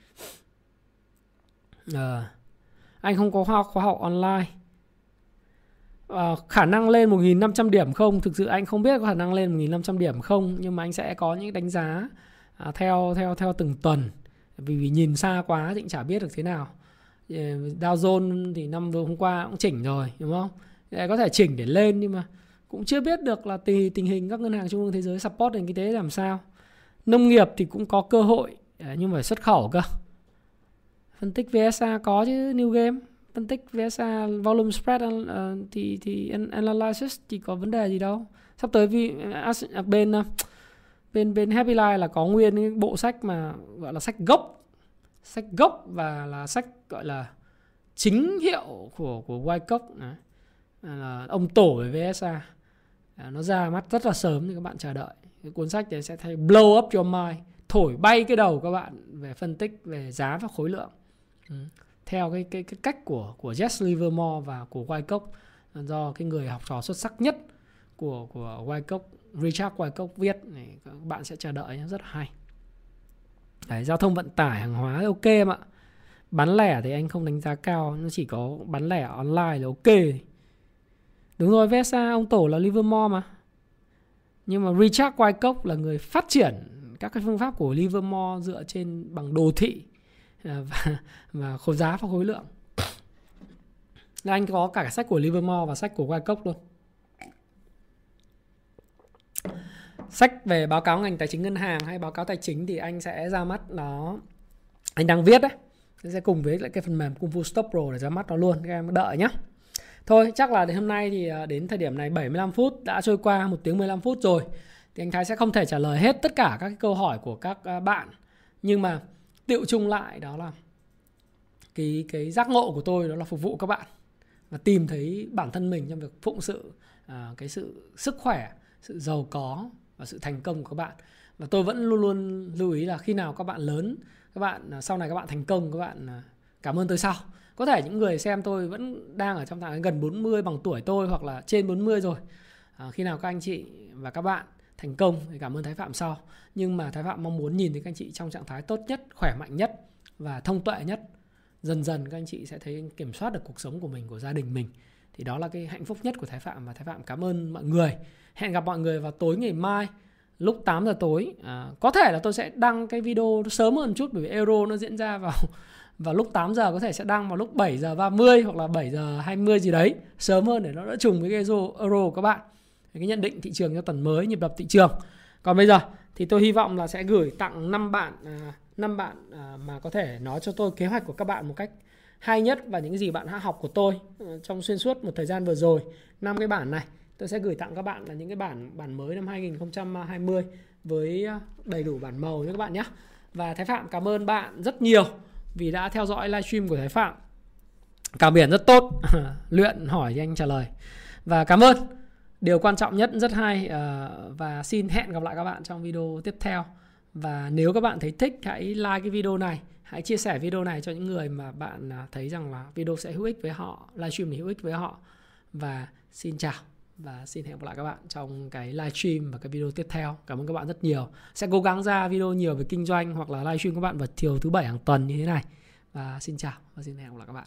Uh, anh không có khóa, khóa học online. Uh, khả năng lên một nghìn năm trăm điểm không? Thực sự anh không biết có khả năng lên một nghìn năm trăm điểm không. Nhưng mà anh sẽ có những đánh giá À, theo, theo, theo từng tuần. Vì, vì nhìn xa quá thì cũng chả biết được thế nào. Dow Jones thì năm vừa hôm qua cũng chỉnh rồi, đúng không? Để có thể chỉnh để lên, nhưng mà cũng chưa biết được là tùy tình hình các ngân hàng trung ương thế giới support nền kinh tế làm sao. Nông nghiệp thì cũng có cơ hội, nhưng mà phải xuất khẩu cơ. Phân tích vê ét a có chứ, new game. Phân tích vê ét a volume spread uh, thì, thì analysis thì có vấn đề gì đâu. Sắp tới vì, uh, bên... Uh, Bên, bên Happy Life là có nguyên cái bộ sách mà gọi là sách gốc. Sách gốc và là sách gọi là chính hiệu của, của Wyckoff. Đấy. Là ông tổ về vê ét a. Nó ra mắt rất là sớm thì các bạn chờ đợi. Cái cuốn sách này sẽ thay blow up your mind. Thổi bay cái đầu các bạn về phân tích, về giá và khối lượng. Ừ. Theo cái, cái, cái cách của, của Jesse Livermore và của Wyckoff. Do cái người học trò xuất sắc nhất của, của Wyckoff, Richard Wyckoff viết này, các bạn sẽ chờ đợi nhé, rất hay. Đấy, giao thông vận tải hàng hóa ok em ạ. Bán lẻ thì anh không đánh giá cao, nó chỉ có bán lẻ online là ok. Đúng rồi, vê ét a ông tổ là Livermore mà. Nhưng mà Richard Wyckoff là người phát triển các cái phương pháp của Livermore dựa trên bằng đồ thị và và khối giá và khối lượng. Là anh có cả sách của Livermore và sách của Wyckoff luôn. Sách về báo cáo ngành tài chính ngân hàng hay báo cáo tài chính thì anh sẽ ra mắt nó. Anh đang viết đấy. Sẽ cùng với lại cái phần mềm Kung Fu Stop Pro để ra mắt nó luôn. Các em đợi nhé. Thôi chắc là đến hôm nay thì đến thời điểm này bảy mươi lăm phút đã trôi qua, một tiếng mười lăm phút rồi. Thì anh Thái sẽ không thể trả lời hết tất cả các cái câu hỏi của các bạn. Nhưng mà tựu chung lại đó là cái, cái giác ngộ của tôi đó là phục vụ các bạn. Và tìm thấy bản thân mình trong việc phụng sự à, cái sự sức khỏe, sự giàu có và sự thành công của các bạn. Và tôi vẫn luôn luôn lưu ý là khi nào các bạn lớn, các bạn sau này các bạn thành công, các bạn cảm ơn tôi sau. Có thể những người xem tôi vẫn đang ở trong tháng gần bốn mươi bằng tuổi tôi hoặc là trên bốn mươi rồi. À, khi nào các anh chị và các bạn thành công thì cảm ơn Thái Phạm sau. Nhưng mà Thái Phạm mong muốn nhìn thấy các anh chị trong trạng thái tốt nhất, khỏe mạnh nhất và thông tuệ nhất. Dần dần các anh chị sẽ thấy kiểm soát được cuộc sống của mình, của gia đình mình. Thì đó là cái hạnh phúc nhất của Thái Phạm. Và Thái Phạm cảm ơn mọi người. Hẹn gặp mọi người vào tối ngày mai lúc tám giờ tối. à, Có thể là tôi sẽ đăng cái video sớm hơn chút, bởi vì Euro nó diễn ra vào vào lúc tám giờ. Có thể sẽ đăng vào lúc bảy giờ ba mươi hoặc là bảy giờ hai mươi gì đấy, sớm hơn để nó đỡ trùng với cái Euro của các bạn. Cái nhận định thị trường cho tuần mới, nhịp đập thị trường. Còn bây giờ thì tôi hy vọng là sẽ gửi tặng năm bạn năm bạn mà có thể nói cho tôi kế hoạch của các bạn một cách hay nhất và những gì bạn đã học của tôi trong xuyên suốt một thời gian vừa rồi. Năm cái bản này tôi sẽ gửi tặng các bạn là những cái bản bản mới năm hai nghìn không trăm hai mươi với đầy đủ bản màu nhé các bạn nhé. Và Thái Phạm cảm ơn bạn rất nhiều vì đã theo dõi livestream của Thái Phạm. Cảm biển rất tốt, luyện hỏi thì anh trả lời. Và cảm ơn. Điều quan trọng nhất rất hay. Và xin hẹn gặp lại các bạn trong video tiếp theo. Và nếu các bạn thấy thích hãy like cái video này. Hãy chia sẻ video này cho những người mà bạn thấy rằng là video sẽ hữu ích với họ, livestream này hữu ích với họ. Và xin chào và xin hẹn gặp lại các bạn trong cái livestream và cái video tiếp theo. Cảm ơn các bạn rất nhiều. Sẽ cố gắng ra video nhiều về kinh doanh hoặc là livestream các bạn vào chiều thứ bảy hàng tuần như thế này. Và xin chào và xin hẹn gặp lại các bạn.